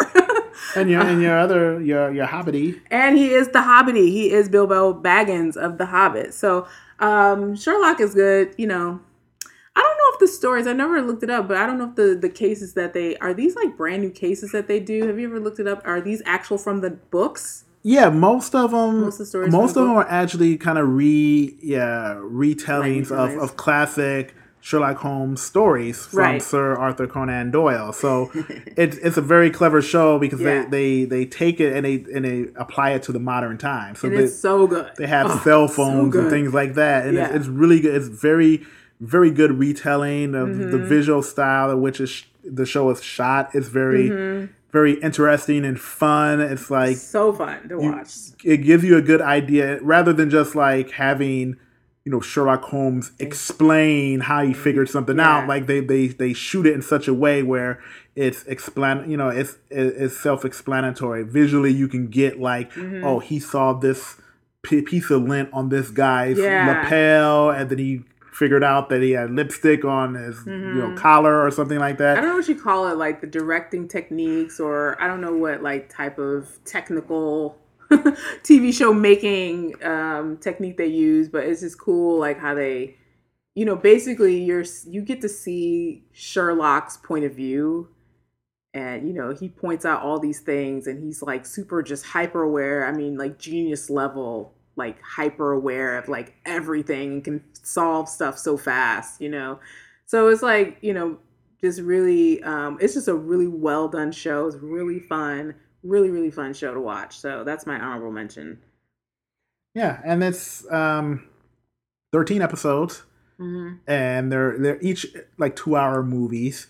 And your and your other your your Hobbity. And he is the Hobbity. He is Bilbo Baggins of the Hobbit. So um, Sherlock is good. You know, I don't know if the stories. I never looked it up, but I don't know if the, the cases that they are these like brand new cases that they do. Have you ever looked it up? Are these actual from the books? Yeah, most of them. Most of, the stories most the of them are actually kind of re yeah retellings of, of classic Sherlock Holmes stories from right. Sir Arthur Conan Doyle. So it's it's a very clever show because yeah. they, they, they take it and they and they apply it to the modern time. So it's so good. They have oh, cell phones so and things like that, and yeah. it's, it's really good. It's very very good retelling of mm-hmm. the visual style in which sh- the show is shot. It's very mm-hmm. very interesting and fun. It's like so fun to you, watch. It gives you a good idea rather than just like having, you know, Sherlock Holmes explain how he figured something yeah. out. Like they, they, they shoot it in such a way where it's explan, you know, it's it's self-explanatory. Visually, you can get like, mm-hmm. oh, he saw this p- piece of lint on this guy's yeah. lapel, and then he figured out that he had lipstick on his mm-hmm. you know collar or something like that. I don't know what you call it, like the directing techniques, or I don't know what like type of technical T V show making um, technique they use, but it's just cool, like how they, you know, basically you're you get to see Sherlock's point of view, and you know he points out all these things, and he's like super just hyper aware. I mean, like genius level, like hyper aware of like everything, and can solve stuff so fast, you know. So it's like, you know, just really, um, it's just a really well done show. It's really fun. Really, really fun show to watch. So that's my honorable mention. Yeah, and it's um, thirteen episodes, mm-hmm. and they're they're each like two hour movies.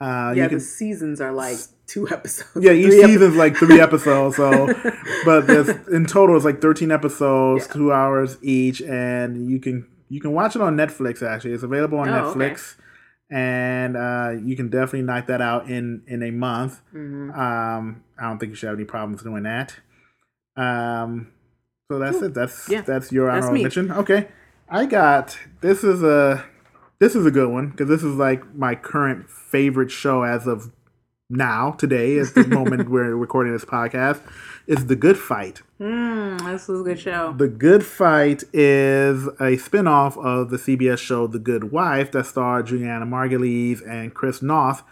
Uh, yeah, you can, the seasons are like two episodes. Yeah, each season's like three episodes. So, but there's, in total, it's like thirteen episodes, yeah. two hours each, and you can you can watch it on Netflix. Actually, it's available on oh, Netflix, okay. and uh, you can definitely knock that out in in a month. Mm-hmm. Um, I don't think you should have any problems doing that. Um, so that's Ooh. it. That's yeah. that's your honorable that's mention. Okay, I got this is a this is a good one because this is like my current favorite show as of now today. At the moment we're recording this podcast, is The Good Fight. Mm, this is a good show. The Good Fight is a spinoff of the C B S show The Good Wife that starred Juliana Margulies and Chris Noth.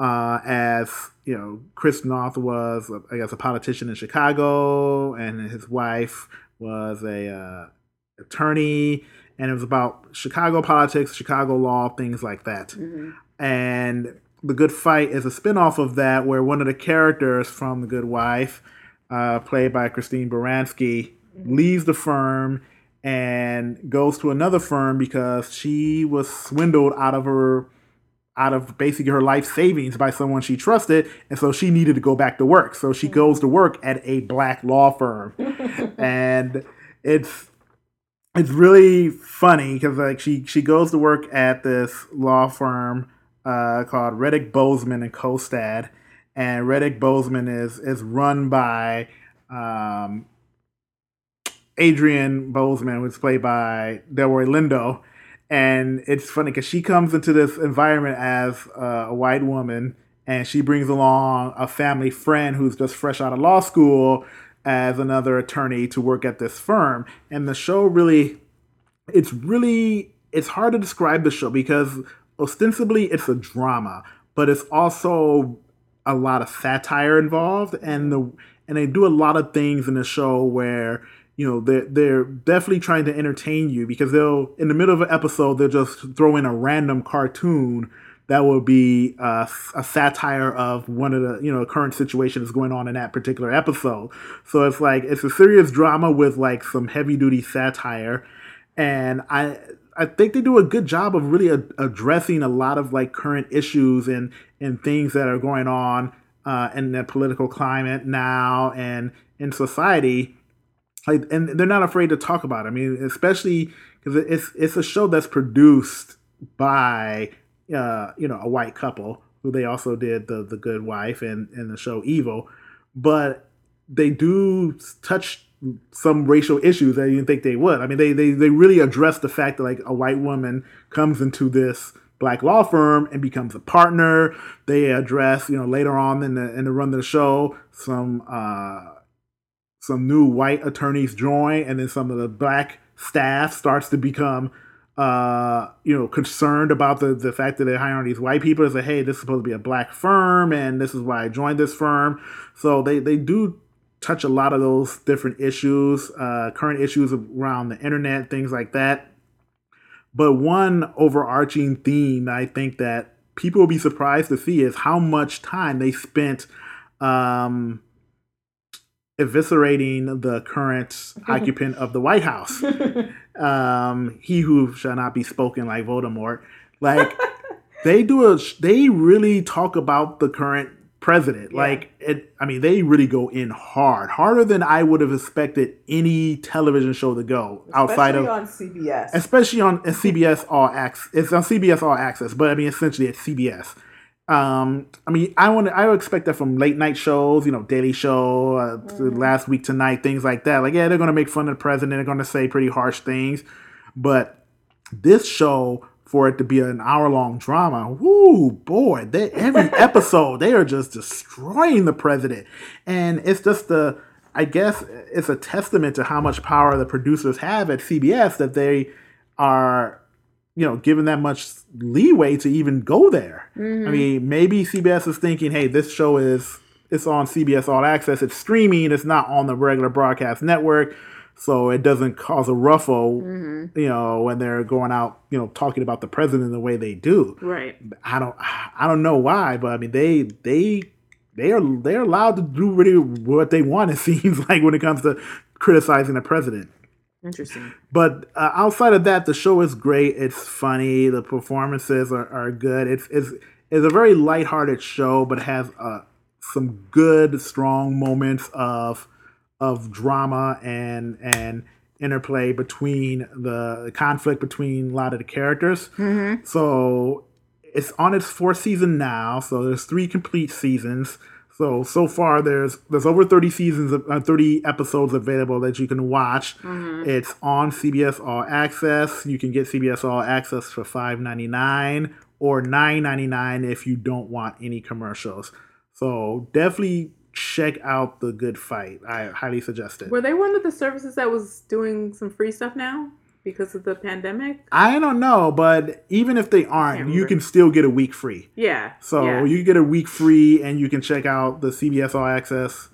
Uh, as you know, Chris Noth was, I guess, a politician in Chicago, and his wife was a uh, attorney, and it was about Chicago politics, Chicago law, things like that. Mm-hmm. And The Good Fight is a spinoff of that, where one of the characters from The Good Wife, uh, played by Christine Baranski, mm-hmm. leaves the firm and goes to another firm because she was swindled out of her, out of basically her life savings by someone she trusted. And so she needed to go back to work. So she goes to work at a black law firm. And it's, it's really funny because like she, she goes to work at this law firm uh, called Reddick Bozeman and Kostad. And Reddick Bozeman is, is run by um, Adrian Bozeman, who's played by Delroy Lindo. And it's funny because she comes into this environment as uh, a white woman, and she brings along a family friend who's just fresh out of law school as another attorney to work at this firm. And the show really, it's really, it's hard to describe the show because ostensibly it's a drama, but it's also a lot of satire involved, and the and they do a lot of things in the show where, you know, they're, they're definitely trying to entertain you because they'll, in the middle of an episode, they'll just throw in a random cartoon that will be a, a satire of one of the, you know, current situation that's going on in that particular episode. So it's like, it's a serious drama with like some heavy duty satire. And I, I think they do a good job of really a- addressing a lot of like current issues and, and things that are going on uh, in the political climate now and in society. Like, and they're not afraid to talk about it. I mean, especially because it's it's a show that's produced by uh, you know, a white couple who they also did the the Good Wife and, and the show Evil, but they do touch some racial issues that you didn't think they would. I mean, they they they really address the fact that like a white woman comes into this black law firm and becomes a partner. They address, you know, later on in the in the run of the show some. Uh, Some new white attorneys join, and then some of the black staff starts to become, uh, you know, concerned about the, the fact that they're hiring these white people. It's like, hey, this is supposed to be a black firm, and this is why I joined this firm. So they, they do touch a lot of those different issues, uh, current issues around the internet, things like that. But one overarching theme I think that people will be surprised to see is how much time they spent Um, eviscerating the current occupant of the White House. Um, he who shall not be spoken, like Voldemort. Like, they do a, they really talk about the current president. Yeah. Like, it, I mean, they really go in hard, harder than I would have expected any television show to go, especially outside of on C B S, especially on C B S All Access. It's on C B S All Access, but I mean, essentially it's C B S. Um, I mean, I want I would expect that from late night shows, you know, Daily Show, uh, mm-hmm. Last Week Tonight, things like that. Like, yeah, they're going to make fun of the president. They're going to say pretty harsh things. But this show, for it to be an hour long drama, whoo, boy, they, every episode, they are just destroying the president. And it's just the, I guess it's a testament to how much power the producers have at C B S that they are, you know, given that much leeway to even go there. Mm-hmm. I mean, maybe C B S is thinking, hey, this show is, it's on C B S All Access, it's streaming, it's not on the regular broadcast network, so it doesn't cause a ruffle, mm-hmm. you know, when they're going out, you know, talking about the president the way they do. Right. I don't, I don't know why, but I mean, they, they, they are, they're allowed to do really what they want, it seems like, when it comes to criticizing the president. Interesting. But uh, outside of that, the show is great. It's funny. The performances are, are good. It's, it's it's a very lighthearted show, but has uh, some good, strong moments of of drama and and interplay between the, the conflict between a lot of the characters. Mm-hmm. So it's on its fourth season now. So there's three complete seasons. So, so far, there's there's over thirty seasons, of, uh, thirty episodes available that you can watch. Mm-hmm. It's on C B S All Access. You can get C B S All Access for five ninety-nine or nine ninety-nine if you don't want any commercials. So definitely check out The Good Fight. I highly suggest it. Were they one of the services that was doing some free stuff now because of the pandemic? I don't know, but even if they aren't, you can still get a week free. Yeah. So yeah. You get a week free, and you can check out the C B S All Access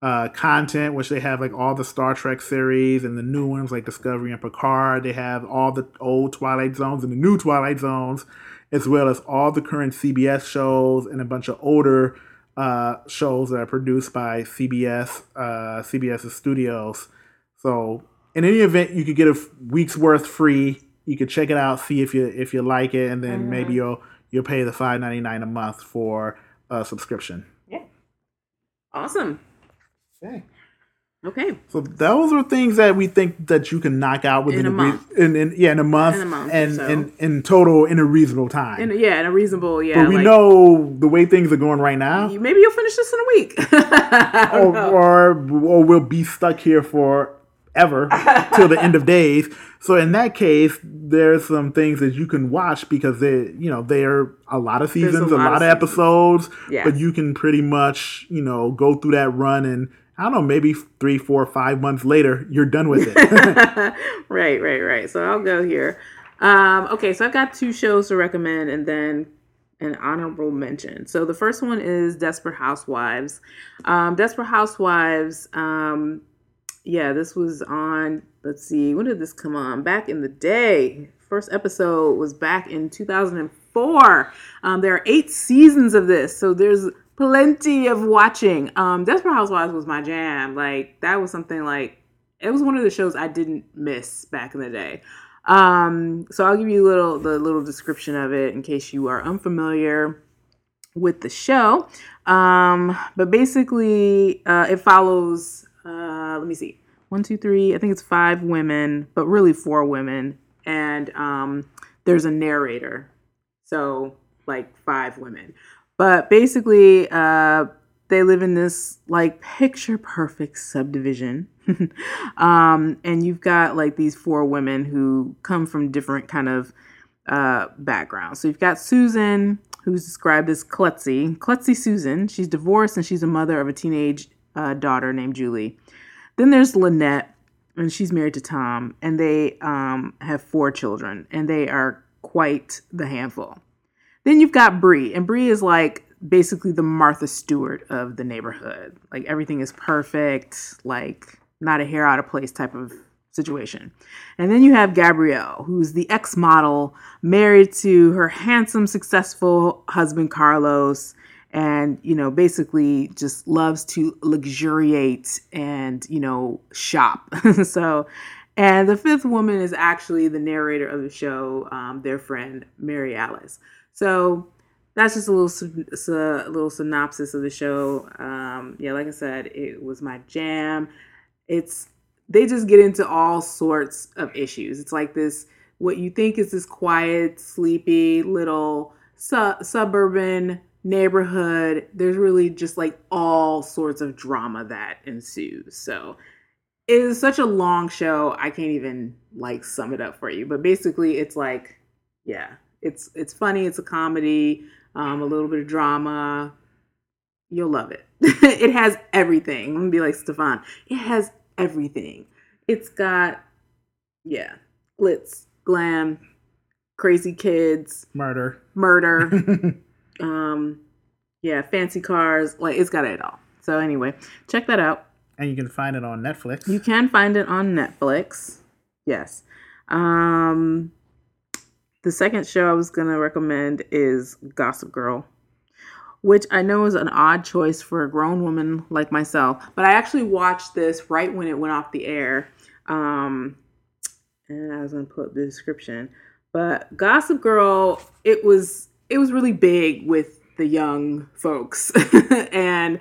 uh, content, which they have like all the Star Trek series and the new ones like Discovery and Picard. They have all the old Twilight Zones and the new Twilight Zones, as well as all the current C B S shows and a bunch of older uh, shows that are produced by C B S, uh, CBS's studios. So in any event, you could get a f- week's worth free. You could check it out, see if you if you like it, and then mm-hmm. maybe you'll you'll pay the five ninety-nine a month for a subscription. Yeah. Awesome. Okay. Okay. So those are things that we think that you can knock out within in a, a month. Re- in, in, yeah, in a month, in a month and so. in, in total in a reasonable time. In a, yeah, in a reasonable yeah. But we like, know the way things are going right now. Maybe you'll finish this in a week, or, or or we'll be stuck here forever till the end of days. So in that case, there's some things that you can watch because they, you know, they are a lot of seasons, a, a lot, lot of episodes. Yes. But you can pretty much, you know, go through that run and. I don't know, maybe three, four, five months later, you're done with it. Right, right, right. So I'll go here. Um, okay, so I've got two shows to recommend and then an honorable mention. So the first one is Desperate Housewives. Um, Desperate Housewives, um, yeah, this was on, let's see, when did this come on? Back in the day. First episode was back in two thousand four. Um, there are eight seasons of this, so there's plenty of watching. Um, Desperate Housewives was my jam. Like, that was something like, it was one of the shows I didn't miss back in the day. Um, so I'll give you a little, the little description of it in case you are unfamiliar with the show. Um, but basically, uh, it follows, uh, let me see, one, two, three, I think it's five women, but really four women. And um, there's a narrator. So, like, five women. But basically, uh, they live in this, like, picture-perfect subdivision. um, and you've got, like, these four women who come from different kind of uh, backgrounds. So you've got Susan, who's described as klutzy. Klutzy Susan. She's divorced, and she's a mother of a teenage uh, daughter named Julie. Then there's Lynette, and she's married to Tom. And they um, have four children, and they are quite the handful. Then you've got Bree, and Bree is like basically the Martha Stewart of the neighborhood. Like, everything is perfect, like not a hair out of place type of situation. And then you have Gabrielle, who's the ex-model, married to her handsome, successful husband, Carlos, and, you know, basically just loves to luxuriate and, you know, shop. So... And the fifth woman is actually the narrator of the show, um, their friend, Mary Alice. So that's just a little a little synopsis of the show. Um, yeah, like I said, it was my jam. It's they just get into all sorts of issues. It's like this, what you think is this quiet, sleepy, little su- suburban neighborhood. There's really just like all sorts of drama that ensues. So... It is such a long show, I can't even, like, sum it up for you. But basically, it's like, yeah, it's it's funny, it's a comedy, um, a little bit of drama. You'll love it. It has everything. I'm going to be like Stefan. It has everything. It's got, yeah, glitz, glam, crazy kids. Murder. Murder. um, yeah, fancy cars. Like, it's got it all. So anyway, check that out. And you can find it on Netflix. You can find it on Netflix. Yes. Um, the second show I was going to recommend is Gossip Girl, which I know is an odd choice for a grown woman like myself. But I actually watched this right when it went off the air. Um, and I was going to pull up the description. But Gossip Girl, it was it was really big with the young folks. And...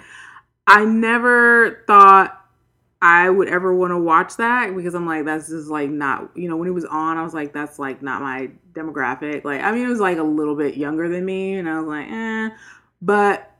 I never thought I would ever want to watch that because I'm like, that's just like not, you know, when it was on, I was like, that's like not my demographic. Like, I mean, it was like a little bit younger than me and I was like, eh, but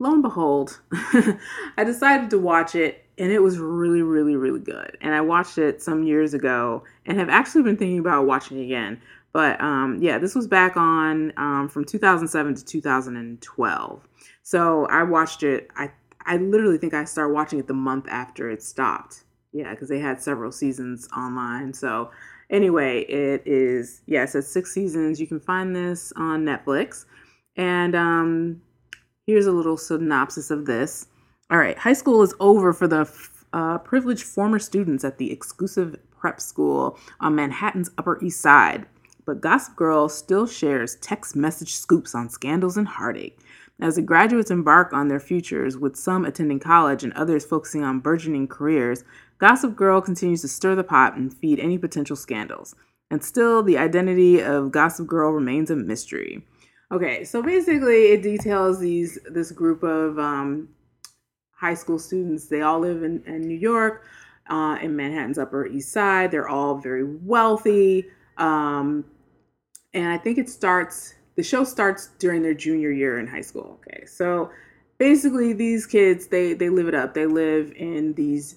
lo and behold, I decided to watch it and it was really, really, really good. And I watched it some years ago and have actually been thinking about watching it again. But um, yeah, this was back on um, from two thousand seven to two thousand twelve. So I watched it, I I literally think I started watching it the month after it stopped. Yeah, because they had several seasons online. So anyway, it is, yeah, it says six seasons. You can find this on Netflix. And um, here's a little synopsis of this. All right. High school is over for the uh, privileged former students at the exclusive prep school on Manhattan's Upper East Side. But Gossip Girl still shares text message scoops on scandals and heartache. As the graduates embark on their futures, with some attending college and others focusing on burgeoning careers, Gossip Girl continues to stir the pot and feed any potential scandals. And still, the identity of Gossip Girl remains a mystery. Okay, so basically it details these this group of um, high school students. They all live in, in New York, uh, in Manhattan's Upper East Side. They're all very wealthy. Um, and I think it starts... The show starts during their junior year in high school. Okay, so basically these kids, they they live it up. They live in these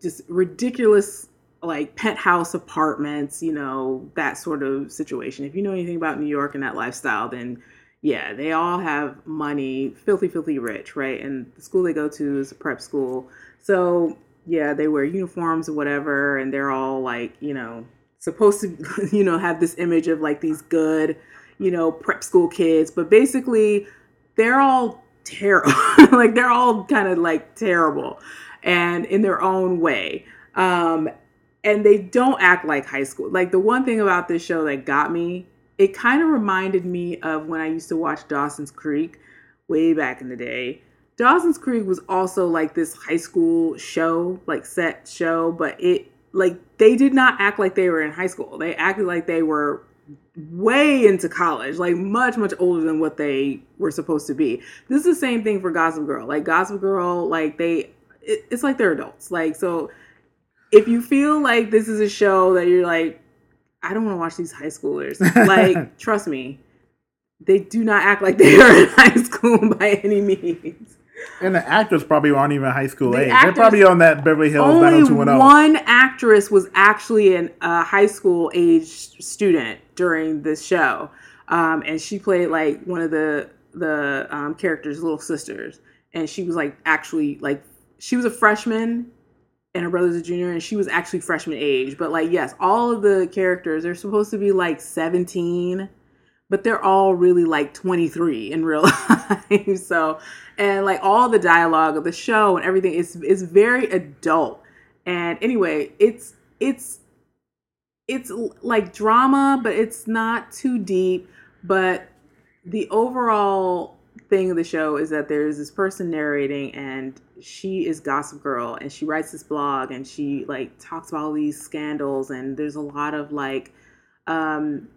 just ridiculous, like, penthouse apartments, you know, that sort of situation. If you know anything about New York and that lifestyle, then yeah, they all have money, filthy, filthy rich, right? And the school they go to is a prep school. So yeah, they wear uniforms or whatever, and they're all, like, you know, supposed to, you know, have this image of, like, these good, you know, prep school kids, but basically they're all terrible. Like, they're all kind of, like, terrible and in their own way. Um, and they don't act like high school. Like, the one thing about this show that got me, it kind of reminded me of when I used to watch Dawson's Creek way back in the day. Dawson's Creek was also, like, this high school show, like, set show, but it, like, they did not act like they were in high school. They acted like they were way into college, like much, much older than what they were supposed to be. This is the same thing for Gossip Girl. Like, Gossip Girl, like, they, it, it's like they're adults. Like, so if you feel like this is a show that you're like, I don't want to watch these high schoolers, like, trust me, they do not act like they are in high school by any means. And the actors probably aren't even high school the age. They're probably on that Beverly Hills nine oh two one oh. One actress was actually an, a high school age student during this show. Um, and she played, like, one of the the um, characters' little sisters. And she was, like, actually, like, she was a freshman and her brother's a junior. And she was actually freshman age. But, like, yes, all of the characters, they're supposed to be, like, seventeen. But they're all really, like, twenty-three in real life. So, and, like, all the dialogue of the show and everything is is very adult. And anyway, it's it's it's like drama, but it's not too deep. But the overall thing of the show is that there's this person narrating, and she is Gossip Girl, and she writes this blog, and she, like, talks about all these scandals, and there's a lot of, like, um.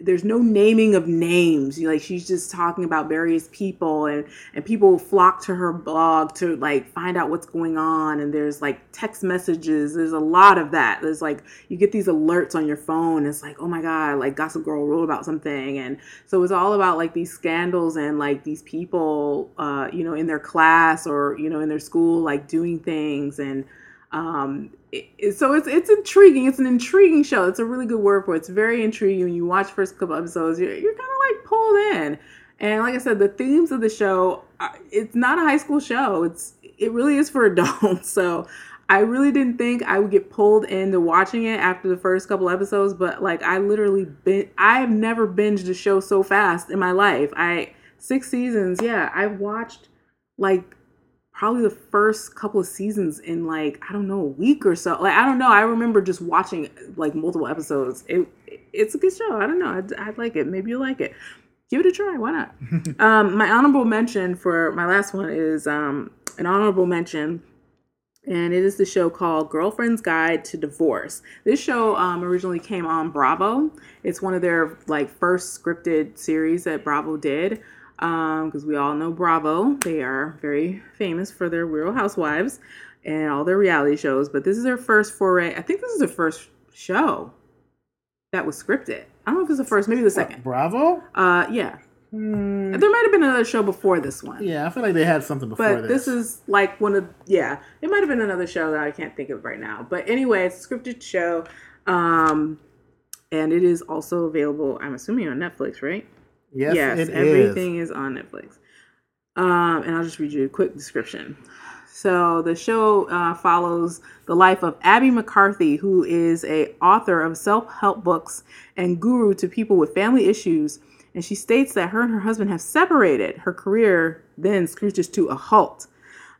there's no naming of names. You know, like, she's just talking about various people, and, and people flock to her blog to, like, find out what's going on. And there's, like, text messages. There's a lot of that. There's, like, you get these alerts on your phone. It's like, oh my God, like, Gossip Girl wrote about something. And so it's all about, like, these scandals and, like, these people, uh, you know, in their class or, you know, in their school, like, doing things. And, um, so it's it's intriguing. It's an intriguing show. It's a really good word for it. It's very intriguing. When you watch the first couple episodes, you're you're kind of, like, pulled in. And like I said, the themes of the show, it's not a high school show. It's it really is for adults. So I really didn't think I would get pulled into watching it after the first couple episodes. But, like, I literally bin- I have never binged a show so fast in my life. I six seasons. Yeah, I watched, like, probably the first couple of seasons in, like, I don't know, a week or so. Like, I don't know. I remember just watching, like, multiple episodes. It, it It's a good show. I don't know. I'd, I'd like it. Maybe you'll like it. Give it a try. Why not? um, my honorable mention for my last one is um, an honorable mention. And it is the show called Girlfriend's Guide to Divorce. This show um, originally came on Bravo. It's one of their, like, first scripted series that Bravo did. Because um, we all know Bravo. They are very famous for their Real Housewives and all their reality shows. But this is their first foray. I think this is their first show that was scripted. I don't know if it's the first, maybe the second. What, Bravo? Uh, yeah. Mm. There might have been another show before this one. Yeah, I feel like they had something before but this. But this is like one of, yeah. It might have been another show that I can't think of right now. But anyway, it's a scripted show. Um, and it is also available, I'm assuming, on Netflix, right? Yes, yes it everything is. is on Netflix. Um, and I'll just read you a quick description. So the show uh, follows the life of Abby McCarthy, who is a author of self-help books and guru to people with family issues. And she states that her and her husband have separated. Her career then screeches to a halt.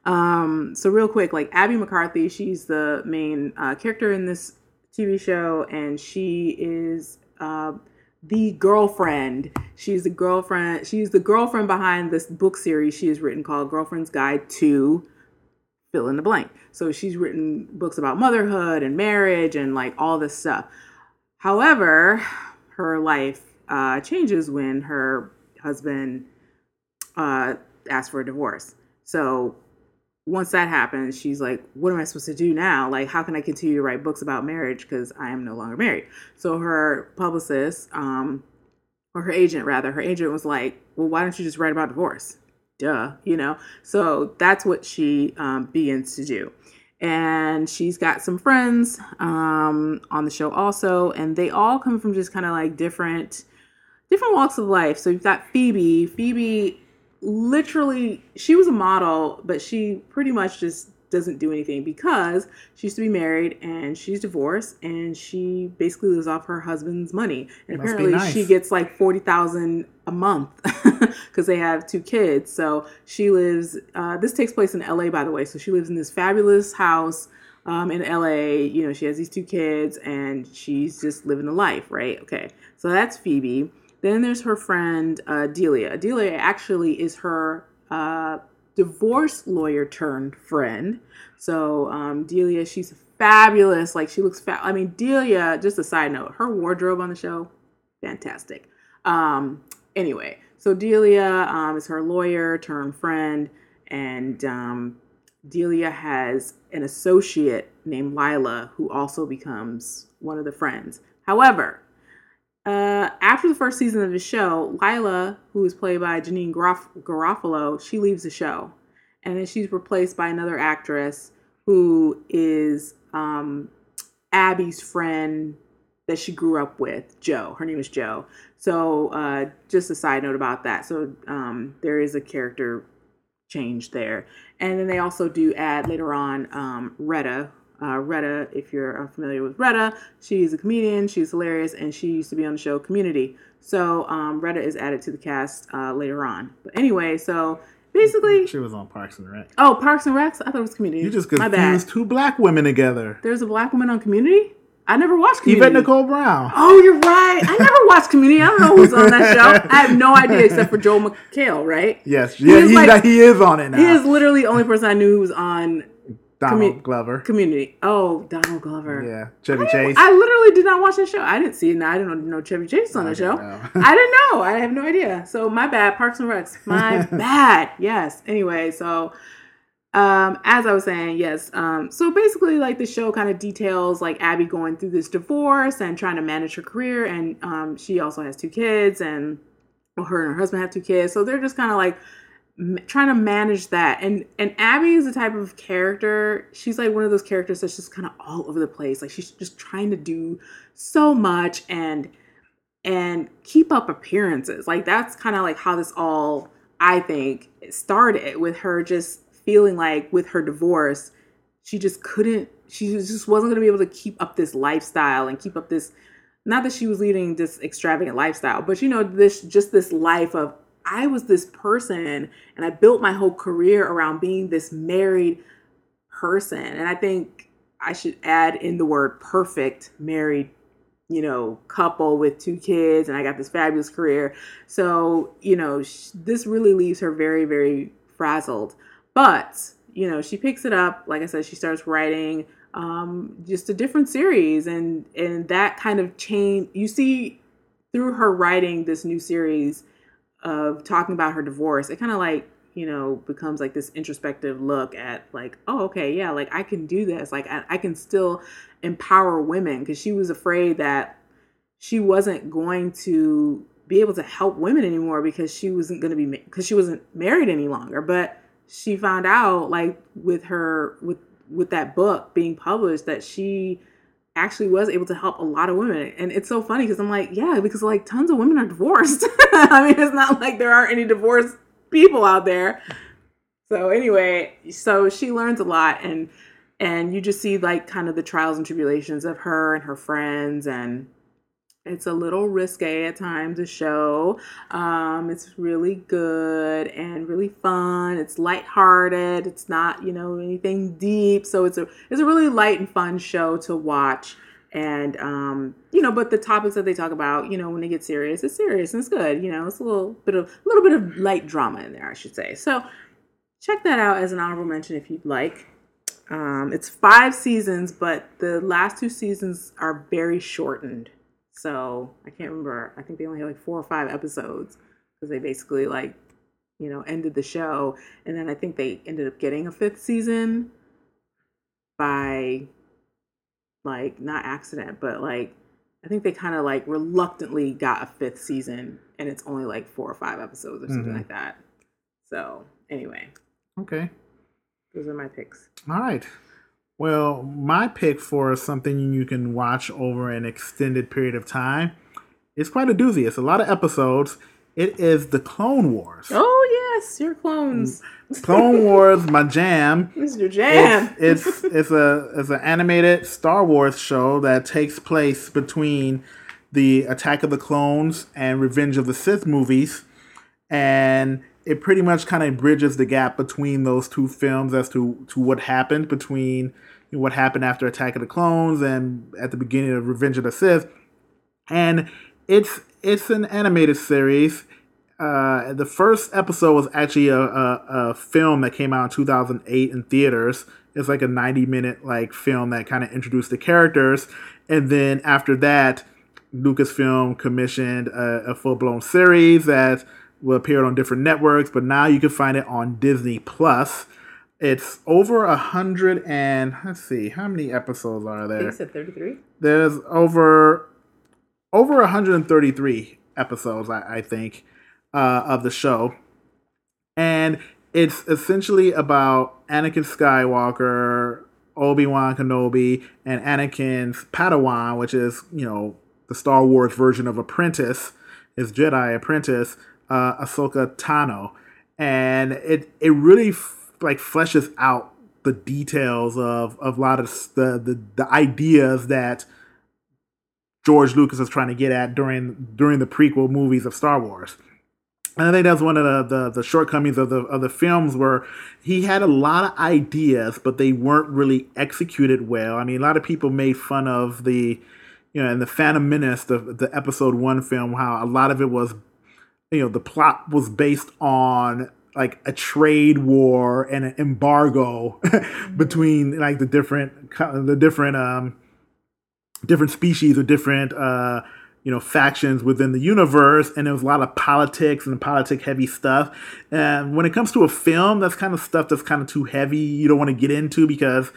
Um, so real quick, like Abby McCarthy, she's the main uh, character in this T V show, and she is... Uh, the girlfriend. She's the girlfriend. She's the girlfriend behind this book series she has written called Girlfriend's Guide to fill in the blank. So she's written books about motherhood and marriage and like all this stuff. However, her life uh, changes when her husband uh, asks for a divorce. So once that happens, she's like, what am I supposed to do now? Like, how can I continue to write books about marriage? Because I am no longer married. So her publicist, um, or her agent rather, her agent was like, well, why don't you just write about divorce? Duh, you know? So that's what she um, begins to do. And she's got some friends um, on the show also, and they all come from just kind of like different, different walks of life. So you've got Phoebe. Phoebe literally, she was a model, but she pretty much just doesn't do anything because she used to be married and she's divorced and she basically lives off her husband's money. And must apparently be nice. She gets like forty thousand a month because they have two kids. So she lives, uh, this takes place in L A, by the way. So she lives in this fabulous house um, in L A. You know, she has these two kids and she's just living the life, right? Okay. So that's Phoebe. Then there's her friend, uh, Delia. Delia actually is her, uh, divorce lawyer turned friend. So um Delia, she's fabulous. Like she looks fab. I mean, Delia, just a side note, her wardrobe on the show, fantastic. Um anyway, so Delia um is her lawyer turned friend, and um Delia has an associate named Lila who also becomes one of the friends. However, Uh, after the first season of the show, Lila, who is played by Janine Garofalo, Garofalo, she leaves the show. And then she's replaced by another actress who is um, Abby's friend that she grew up with, Jo. Her name is Jo. So uh, just a side note about that. So um, there is a character change there. And then they also do add later on um, Retta. Uh, Retta, if you're familiar with Retta, she's a comedian, she's hilarious, and she used to be on the show Community. So um, Retta is added to the cast uh, later on. But anyway, so basically... She was on Parks and Rec. Oh, Parks and Rec? I thought it was Community. You just confused two black women together. There's a black woman on Community? I never watched Community. Eva Nicole Brown. Oh, you're right. I never watched Community. I don't know who's on that show. I have no idea except for Joel McHale, right? Yes, he, he, is, he, like, he is on it now. He is literally the only person I knew who was on... Donald Commun- Glover. Community. Oh, Donald Glover. Yeah. Chevy I Chase. I literally did not watch that show. I didn't see it. I didn't know Chevy Chase on the show. I didn't know. I have no idea. So my bad. Parks and Recs. My bad. Yes. Anyway, so um, as I was saying, yes. Um, so basically, like, the show kind of details, like, Abby going through this divorce and trying to manage her career. And um, she also has two kids. And well, her and her husband have two kids. So they're just kind of, like, trying to manage that. And and Abby is the type of character, she's like one of those characters that's just kind of all over the place. Like, she's just trying to do so much and and keep up appearances. Like, that's kind of like how this all, I think, started with her just feeling like with her divorce, she just couldn't, she just wasn't going to be able to keep up this lifestyle and keep up this, not that she was leading this extravagant lifestyle, but you know, this just this life of, I was this person and I built my whole career around being this married person. And I think I should add in the word perfect married, you know, couple with two kids, and I got this fabulous career. So, you know, sh- this really leaves her very, very frazzled, but you know, she picks it up. Like I said, she starts writing, um, just a different series, and, and that kind of change, you see through her writing this new series of talking about her divorce, it kind of like, you know, becomes like this introspective look at like, oh, okay, yeah, like I can do this. Like I, I can still empower women, because she was afraid that she wasn't going to be able to help women anymore because she wasn't going to be, because she wasn't married any longer. But she found out like with her, with, with that book being published, that she actually was able to help a lot of women. And it's so funny because I'm like, yeah, because like tons of women are divorced. I mean, it's not like there aren't any divorced people out there. So anyway, so she learns a lot, and and you just see like kind of the trials and tribulations of her and her friends, and it's a little risque at times, a show. Um, it's really good and really fun. It's lighthearted. It's not, you know, anything deep. So it's a it's a really light and fun show to watch. And, um, you know, but the topics that they talk about, you know, when they get serious, it's serious and it's good. You know, it's a little bit of a little bit of light drama in there, I should say. So check that out as an honorable mention if you'd like. Um, it's five seasons, but the last two seasons are very shortened. So I can't remember. I think they only had like four or five episodes because they basically like, you know, ended the show. And then I think they ended up getting a fifth season by... like, not accident, but, like, I think they kind of, like, reluctantly got a fifth season, and it's only, like, four or five episodes or something mm-hmm. like that. So, anyway. Okay. Those are my picks. All right. Well, my pick for something you can watch over an extended period of time is quite a doozy. It's a lot of episodes. It is The Clone Wars. Oh, yes. Your clones. Clone Wars, my jam. It's your jam. It's it's, it's a it's an animated Star Wars show that takes place between the Attack of the Clones and Revenge of the Sith movies. And it pretty much kind of bridges the gap between those two films as to, to what happened between you know, what happened after Attack of the Clones and at the beginning of Revenge of the Sith. And it's... It's an animated series. Uh, the first episode was actually a, a, a film that came out in two thousand eight in theaters. It's like a ninety-minute like film that kind of introduced the characters. And then after that, Lucasfilm commissioned a, a full-blown series that appeared on different networks. But now you can find it on Disney Plus. It's over a hundred and... Let's see. How many episodes are there? I think you said thirty-three. There's over... Over one hundred thirty-three episodes, I, I think, uh, of the show. And it's essentially about Anakin Skywalker, Obi-Wan Kenobi, and Anakin's Padawan, which is, you know, the Star Wars version of Apprentice, his Jedi Apprentice, uh, Ahsoka Tano. And it, it really, f- like, fleshes out the details of, of a lot of the, the, the ideas that George Lucas is trying to get at during during the prequel movies of Star Wars. And I think that's one of the, the, the shortcomings of the of the films, where he had a lot of ideas, but they weren't really executed well. I mean, a lot of people made fun of the, you know, in the Phantom Menace, the, the episode one film, how a lot of it was, you know, the plot was based on like a trade war and an embargo between like the different, the different, um, different species or different, uh, you know, factions within the universe. And there was a lot of politics and politic heavy stuff. And when it comes to a film, that's kind of stuff that's kind of too heavy. You don't want to get into because,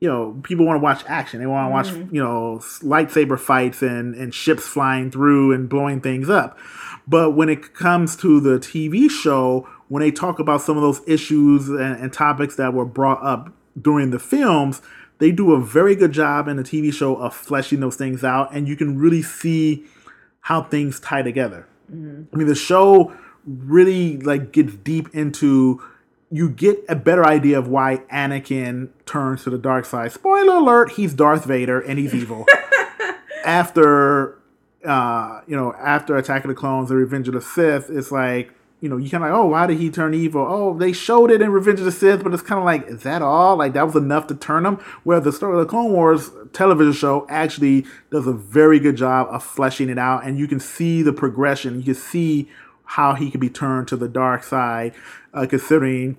you know, people want to watch action. They want to mm-hmm. watch, you know, lightsaber fights and, and ships flying through and blowing things up. But when it comes to the T V show, when they talk about some of those issues and, and topics that were brought up during the films, they do a very good job in the T V show of fleshing those things out, and you can really see how things tie together. Mm-hmm. I mean, the show really like gets deep into, you get a better idea of why Anakin turns to the dark side. Spoiler alert, he's Darth Vader and he's evil. after, uh, you know, after Attack of the Clones and Revenge of the Sith, it's like, you know, you kind of like, oh, why did he turn evil? Oh, they showed it in Revenge of the Sith, but it's kind of like, is that all? Like, that was enough to turn him? Where the Star of the Clone Wars television show actually does a very good job of fleshing it out, and you can see the progression. You can see how he could be turned to the dark side, uh, considering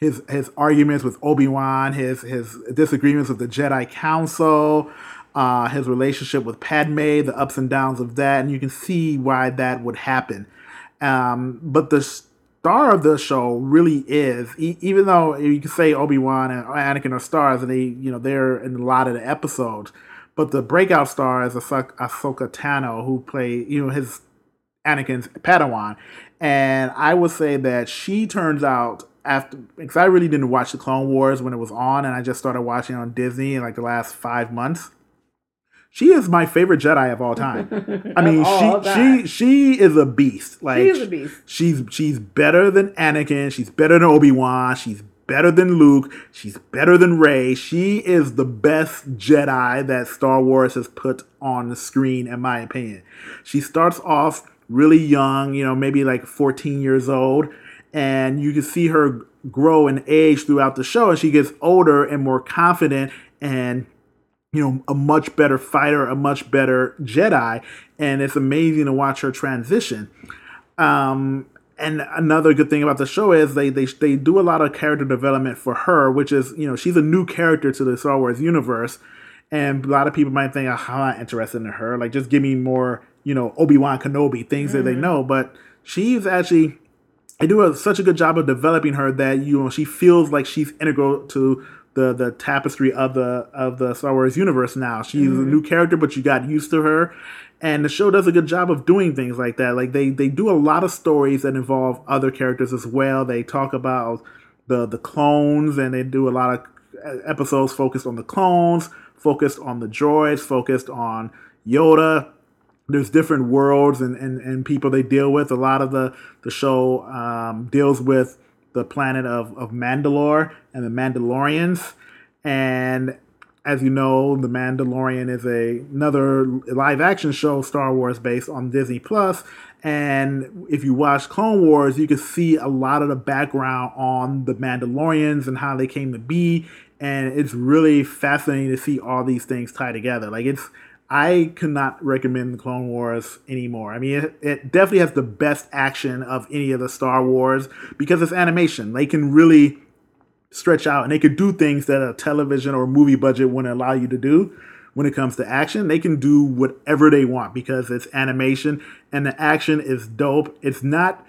his his arguments with Obi-Wan, his, his disagreements with the Jedi Council, uh, his relationship with Padme, the ups and downs of that, and you can see why that would happen. Um, but the star of the show really is, e- even though you can say Obi-Wan and Anakin are stars, and they, you know, they're in a lot of the episodes. But the breakout star is ah- Ahsoka Tano, who played, you know, his Anakin's Padawan, and I would say that she turns out after, because I really didn't watch the Clone Wars when it was on, and I just started watching it on Disney in like the last five months. She is my favorite Jedi of all time. I mean, she she she is a beast. Like, she is a beast. She's she's better than Anakin. She's better than Obi-Wan. She's better than Luke. She's better than Rey. She is the best Jedi that Star Wars has put on the screen, in my opinion. She starts off really young, you know, maybe like fourteen years old, and you can see her grow in age throughout the show, and she gets older and more confident and you know, a much better fighter, a much better Jedi, and it's amazing to watch her transition. Um, and another good thing about the show is they they they do a lot of character development for her, which is, you know, she's a new character to the Star Wars universe, and a lot of people might think, oh, I'm not interested in her. Like, just give me more, you know, Obi-Wan Kenobi, things mm-hmm. that they know. But she's actually, they do a, such a good job of developing her that, you know, she feels like she's integral to the the tapestry of the of the Star Wars universe now. She's mm-hmm. a new character, but you got used to her. And the show does a good job of doing things like that. Like, they, they do a lot of stories that involve other characters as well. They talk about the the clones, and they do a lot of episodes focused on the clones, focused on the droids, focused on Yoda. There's different worlds and, and, and people they deal with. A lot of the, the show um, deals with the planet of, of Mandalore and the Mandalorians. And as you know, The Mandalorian is a, another live-action show, Star Wars, based on Disney Plus. And if you watch Clone Wars, you can see a lot of the background on the Mandalorians and how they came to be. And it's really fascinating to see all these things tie together. Like, it's, I could not recommend The Clone Wars anymore. I mean, it, it definitely has the best action of any of the Star Wars because it's animation. They can really stretch out, and they could do things that a television or movie budget wouldn't allow you to do when it comes to action. They can do whatever they want because it's animation, and the action is dope. It's not...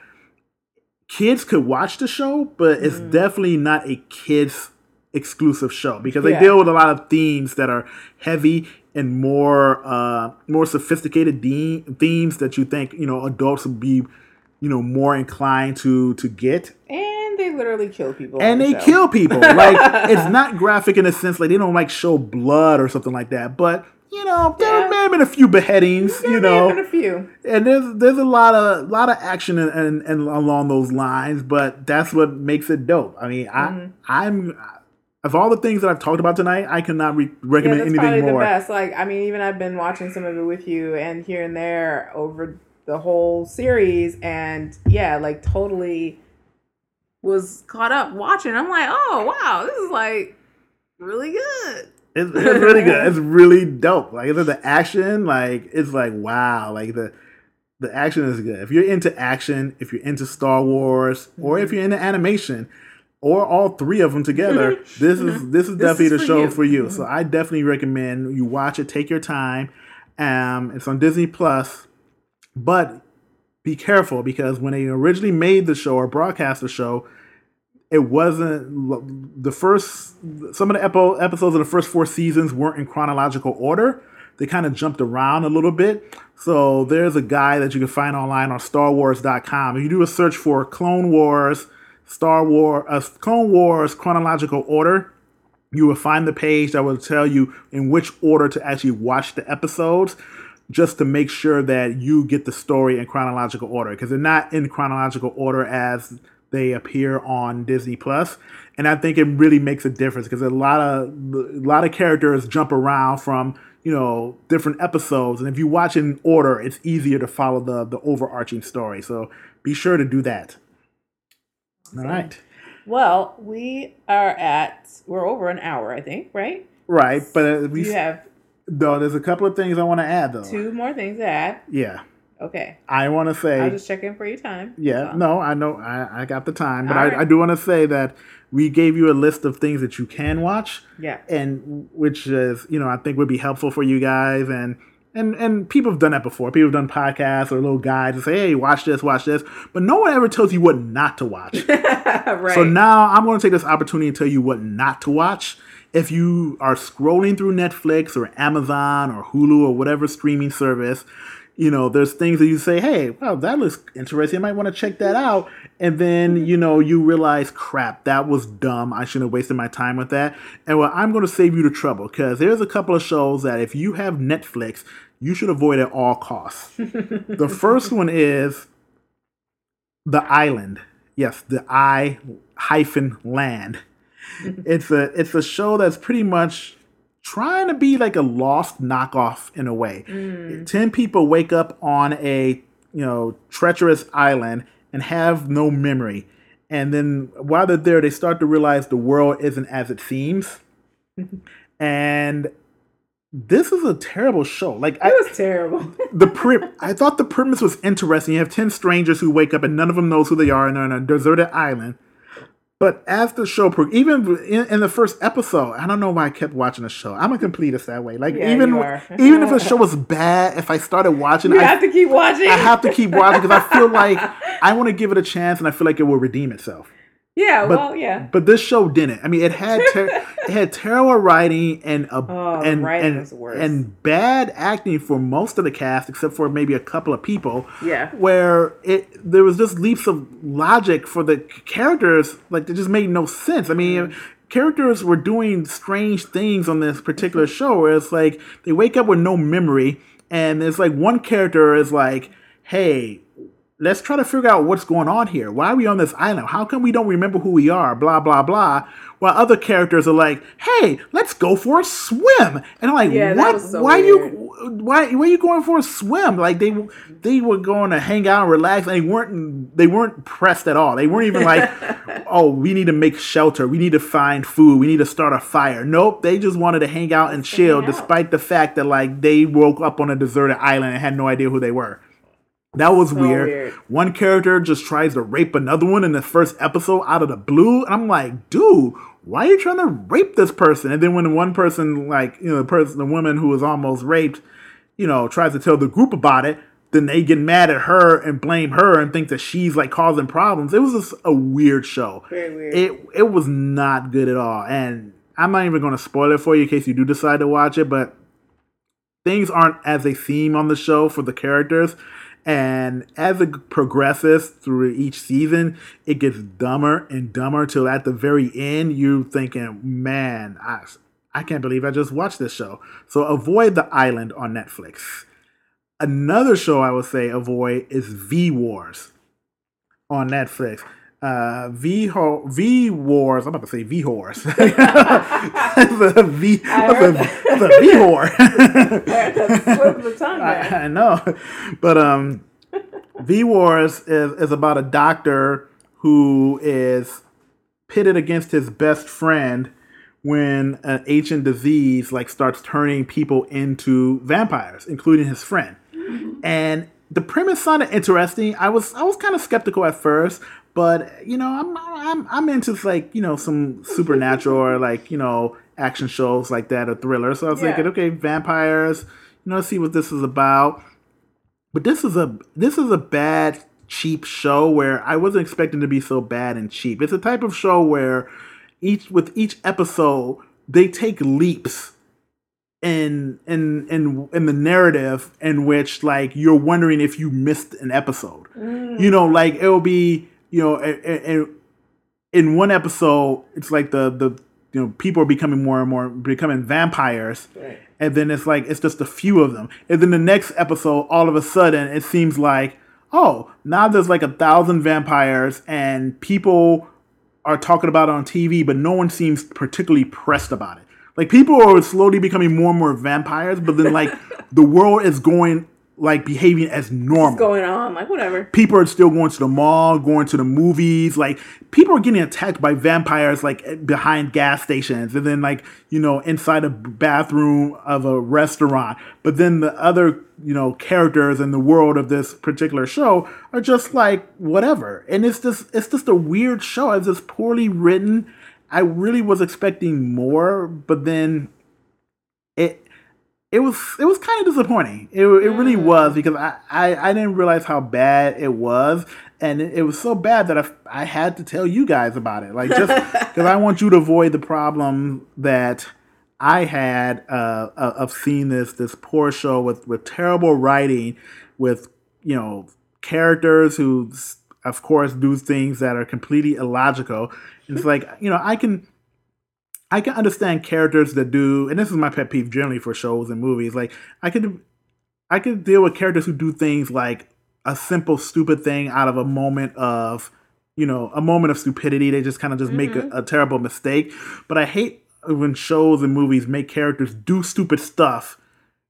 Kids could watch the show, but it's mm. definitely not a kids' exclusive show because they yeah. deal with a lot of themes that are heavy and more uh, more sophisticated de- themes that you think, you know, adults would be, you know, more inclined to to get. And they literally kill people. And they show. kill people. Like, it's not graphic in a sense. Like, they don't, like, show blood or something like that. But, you know, there yeah. may have been a few beheadings, there you know. There may have been a few. And there's, there's a lot of lot of action and, and, and along those lines. But that's what makes it dope. I mean, mm-hmm. I, I'm... Of all the things that I've talked about tonight, I cannot re- recommend yeah, that's anything probably more. The best. Like, I mean, even I've been watching some of it with you and here and there over the whole series, and yeah, like, totally was caught up watching. I'm like, oh wow, this is like really good. It's, it's really good. It's really dope. Like, the action, like, it's like wow, like the. The action is good. If you're into action, if you're into Star Wars, or if you're into animation, or all three of them together, this is this is definitely this is the for show you. for you. So I definitely recommend you watch it. Take your time. Um, it's on Disney Plus, but be careful because when they originally made the show or broadcast the show, it wasn't the first. Some of the epo- episodes of the first four seasons weren't in chronological order. They kind of jumped around a little bit. So there's a guide that you can find online on Star Wars dot com. If you do a search for Clone Wars. Star Wars, uh, Clone Wars chronological order, you will find the page that will tell you in which order to actually watch the episodes, just to make sure that you get the story in chronological order, because they're not in chronological order as they appear on Disney Plus. And I think it really makes a difference because a lot of a lot of characters jump around from, you know, different episodes, and if you watch in order, it's easier to follow the the overarching story. So be sure to do that. All right. Well, we are at, we're over an hour, I think, right? Right. But we have. No, there's a couple of things I want to add, though. Two more things to add. Yeah. Okay. I want to say. I'll just check in for your time. Yeah. So. No, I know. I, I got the time. But I, right. I do want to say that we gave you a list of things that you can watch. Yeah. And which is, you know, I think would be helpful for you guys. And. And and people have done that before. People have done podcasts or little guides and say, hey, watch this, watch this. But no one ever tells you what not to watch. Right. So now I'm going to take this opportunity to tell you what not to watch. If you are scrolling through Netflix or Amazon or Hulu or whatever streaming service, you know, there's things that you say, hey, wow, that looks interesting. I might want to check that out. And then, you know, you realize, crap, that was dumb. I shouldn't have wasted my time with that. And well, I'm going to save you the trouble because there's a couple of shows that if you have Netflix, you should avoid at all costs. The first one is The Island. Yes, The I hyphen Land. It's a it's a show that's pretty much trying to be like a Lost knockoff in a way. Mm. Ten people wake up on a, you know, treacherous island and have no memory. And then while they're there, they start to realize the world isn't as it seems. And This is a terrible show. Like, it I, was terrible. the prim- I thought the premise was interesting. You have ten strangers who wake up and none of them knows who they are and they're on a deserted island. But as the show, pro- even in, in the first episode, I don't know why I kept watching the show. I'm a completist that way. Like, yeah, even even if the show was bad, if I started watching, you I have to keep watching. I have to keep watching because I feel like I want to give it a chance and I feel like it will redeem itself. Yeah, but, well, yeah. But this show didn't. I mean, it had ter- it had terrible writing and a, oh, and writing and, and bad acting for most of the cast, except for maybe a couple of people. Yeah, where it there was just leaps of logic for the characters, like it just made no sense. I mean. Mm. Characters were doing strange things on this particular show, where it's like they wake up with no memory, and it's like one character is like, "Hey, let's try to figure out what's going on here. Why are we on this island? How come we don't remember who we are? Blah, blah, blah." While other characters are like, "Hey, let's go for a swim." And I'm like, yeah, what? So why are you, why, why are you going for a swim? Like they, they were going to hang out and relax. And they weren't, they weren't pressed at all. They weren't even like, "Oh, we need to make shelter. We need to find food. We need to start a fire." Nope. They just wanted to hang out and chill, despite the fact that like they woke up on a deserted island and had no idea who they were. That was so weird. weird. One character just tries to rape another one in the first episode out of the blue. And I'm like, dude, why are you trying to rape this person? And then when one person, like, you know, the person, the woman who was almost raped, you know, tries to tell the group about it, then they get mad at her and blame her and think that she's like causing problems. It was just a weird show. Very weird. It it was not good at all. And I'm not even going to spoil it for you in case you do decide to watch it, but things aren't as they seem on the show for the characters. And as it progresses through each season, it gets dumber and dumber till at the very end, you're thinking, man, I, I can't believe I just watched this show. So avoid The Island on Netflix. Another show I would say avoid is V Wars on Netflix. Uh, v Ho- V Wars. I'm about to say V Wars. the V the, the V Whore. I, I know, but um, V Wars is is about a doctor who is pitted against his best friend when an ancient disease like starts turning people into vampires, including his friend. Mm-hmm. And the premise sounded interesting. I was I was kind of skeptical at first. But, you know, I'm I'm I'm into, like, you know, some supernatural or, like, you know, action shows like that or thrillers. So I was yeah. thinking, okay, vampires, you know, let's see what this is about. But this is a this is a bad, cheap show where I wasn't expecting to be so bad and cheap. It's a type of show where each with each episode, they take leaps in in in in the narrative in which, like, you're wondering if you missed an episode. Mm. You know, like, it'll be... You know, and, and in one episode, it's like the, the you know people are becoming more and more becoming vampires, right. And then it's like it's just a few of them. And then the next episode, all of a sudden, it seems like, oh, now there's like a thousand vampires, and people are talking about it on T V, but no one seems particularly pressed about it. Like, people are slowly becoming more and more vampires, but then like the world is going. Like, behaving as normal. What's going on? Like, whatever. People are still going to the mall, going to the movies. Like, people are getting attacked by vampires, like, behind gas stations. And then, like, you know, inside a bathroom of a restaurant. But then the other, you know, characters in the world of this particular show are just, like, whatever. And it's just, it's just a weird show. It's just poorly written. I really was expecting more. But then it... It was it was kind of disappointing. It it really was because I, I, I didn't realize how bad it was, and it, it was so bad that I, I had to tell you guys about it. Like, just because I want you to avoid the problem that I had uh, of seeing this this poor show with, with terrible writing, with, you know, characters who of course do things that are completely illogical. It's like, you know, I can. I can understand characters that do, and this is my pet peeve generally for shows and movies. Like, I could, I could deal with characters who do things like a simple, stupid thing out of a moment of, you know, a moment of stupidity. They just kind of just mm-hmm. make a, a terrible mistake. But I hate when shows and movies make characters do stupid stuff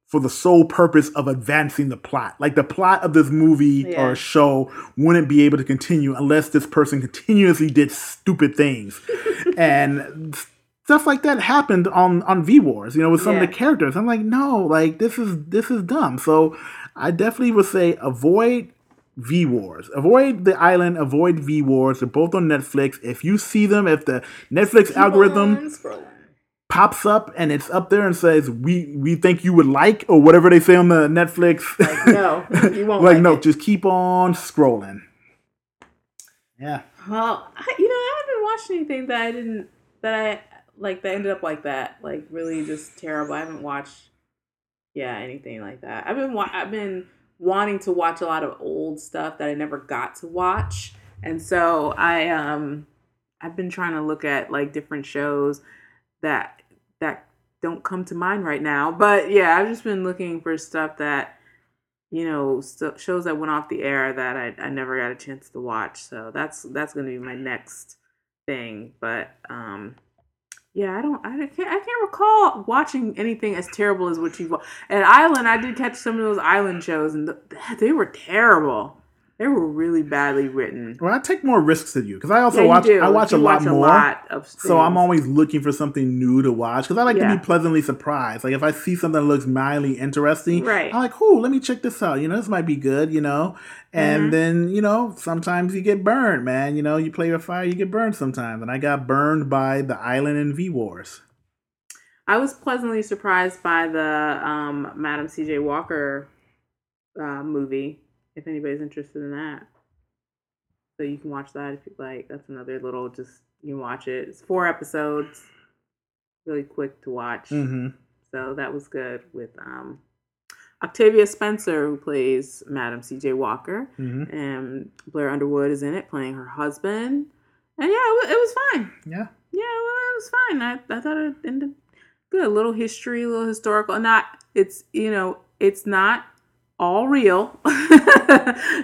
for the sole purpose of advancing the plot. Like, the plot of this movie yeah. or show wouldn't be able to continue unless this person continuously did stupid things. and stuff like that happened on, on V-Wars, you know, with some yeah. of the characters. I'm like, no, like, this is this is dumb. So I definitely would say avoid V-Wars. Avoid The Island, avoid V-Wars. They're both on Netflix. If you see them, if the Netflix Keep algorithm on, scroll. pops up and it's up there and says, we, we think you would like, or whatever they say on the Netflix. Like, no, you won't like, like no, it. Just keep on scrolling. Yeah. Well, I, you know, I haven't watched anything that I didn't, that I, like, that ended up like that. Like, really just terrible. I haven't watched, yeah, anything like that. I've been, wa- I've been wanting to watch a lot of old stuff that I never got to watch. And so I, um, I've been trying to look at, like, different shows that, that don't come to mind right now. But yeah, I've just been looking for stuff that, you know, st- shows that went off the air that I, I never got a chance to watch. So that's, that's going to be my next thing. But, um, yeah, I don't, I can't, I can't recall watching anything as terrible as what you've watched. At Island, I did catch some of those Island shows, and th- they were terrible. They were really badly written. Well, I take more risks than you, because I also yeah, watch. Do. I watch you a lot watch more, a lot of so I'm always looking for something new to watch, because I like yeah. to be pleasantly surprised. Like, if I see something that looks mildly interesting, right. I'm like, "Oh, let me check this out. You know, this might be good." You know, and mm-hmm. then you know, sometimes you get burned, man. You know, you play with fire, you get burned sometimes, and I got burned by The Island and V-Wars. I was pleasantly surprised by the um, Madam C J Walker uh, movie. If anybody's interested in that. So you can watch that if you'd like. That's another little, just, you can watch it. It's four episodes. Really quick to watch. Mm-hmm. So that was good with um, Octavia Spencer, who plays Madam C J Walker. Mm-hmm. And Blair Underwood is in it, playing her husband. And yeah, it, it was fine. Yeah. Yeah, it was fine. I, I thought it ended good. A little history, a little historical. Not, it's, you know, it's not all real.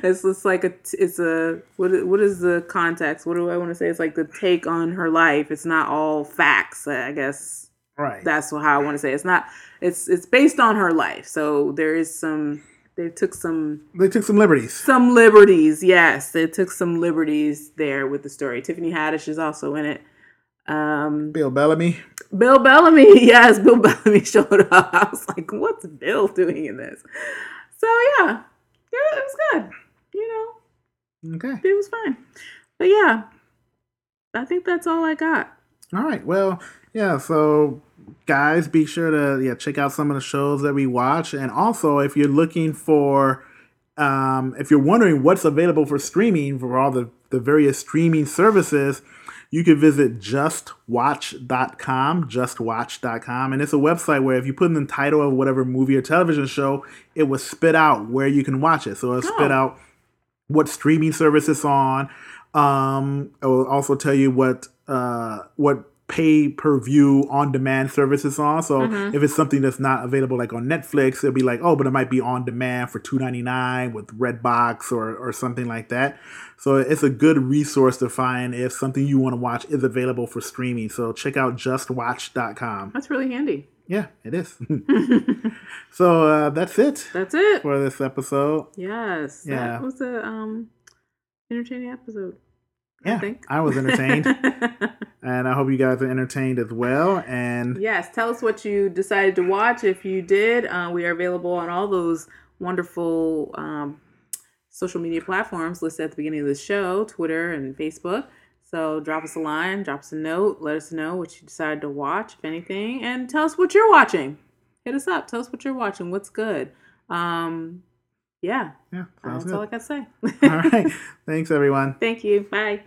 It's just like a, it's a, what, what is the context? What do I want to say? It's like the take on her life. It's not all facts, I guess. Right. That's how I want to say it. It's not, it's, it's based on her life. So there is some, they took some, they took some liberties. Some liberties. Yes. They took some liberties there with the story. Tiffany Haddish is also in it. Um, Bill Bellamy. Bill Bellamy. Yes. Bill Bellamy showed up. I was like, what's Bill doing in this? So, yeah. yeah, it was good, you know. Okay. It was fine. But, yeah, I think that's all I got. All right. Well, yeah, so, guys, be sure to yeah check out some of the shows that we watch. And also, if you're looking for, um, if you're wondering what's available for streaming for all the, the various streaming services, you can visit just watch dot com, just watch dot com. And it's a website where if you put in the title of whatever movie or television show, it will spit out where you can watch it. So it'll oh. spit out what streaming service it's on. Um, it will also tell you what uh, what pay-per-view on-demand service it's on. So mm-hmm. if it's something that's not available like on Netflix, it'll be like, oh, but it might be on demand for two dollars and ninety-nine cents with Redbox or, or something like that. So it's a good resource to find if something you want to watch is available for streaming. So check out just watch dot com. That's really handy. Yeah, it is. So uh, that's it. That's it. For this episode. Yes. Yeah. That was an um, entertaining episode. Yeah, I, think. I was entertained. And I hope you guys are entertained as well. And yes, tell us what you decided to watch. If you did, uh, we are available on all those wonderful um, social media platforms listed at the beginning of the show, Twitter and Facebook. So drop us a line, drop us a note, let us know what you decided to watch, if anything, and tell us what you're watching. Hit us up. Tell us what you're watching. What's good? Um, yeah. Yeah. That's all I got to say. All right. Thanks, everyone. Thank you. Bye.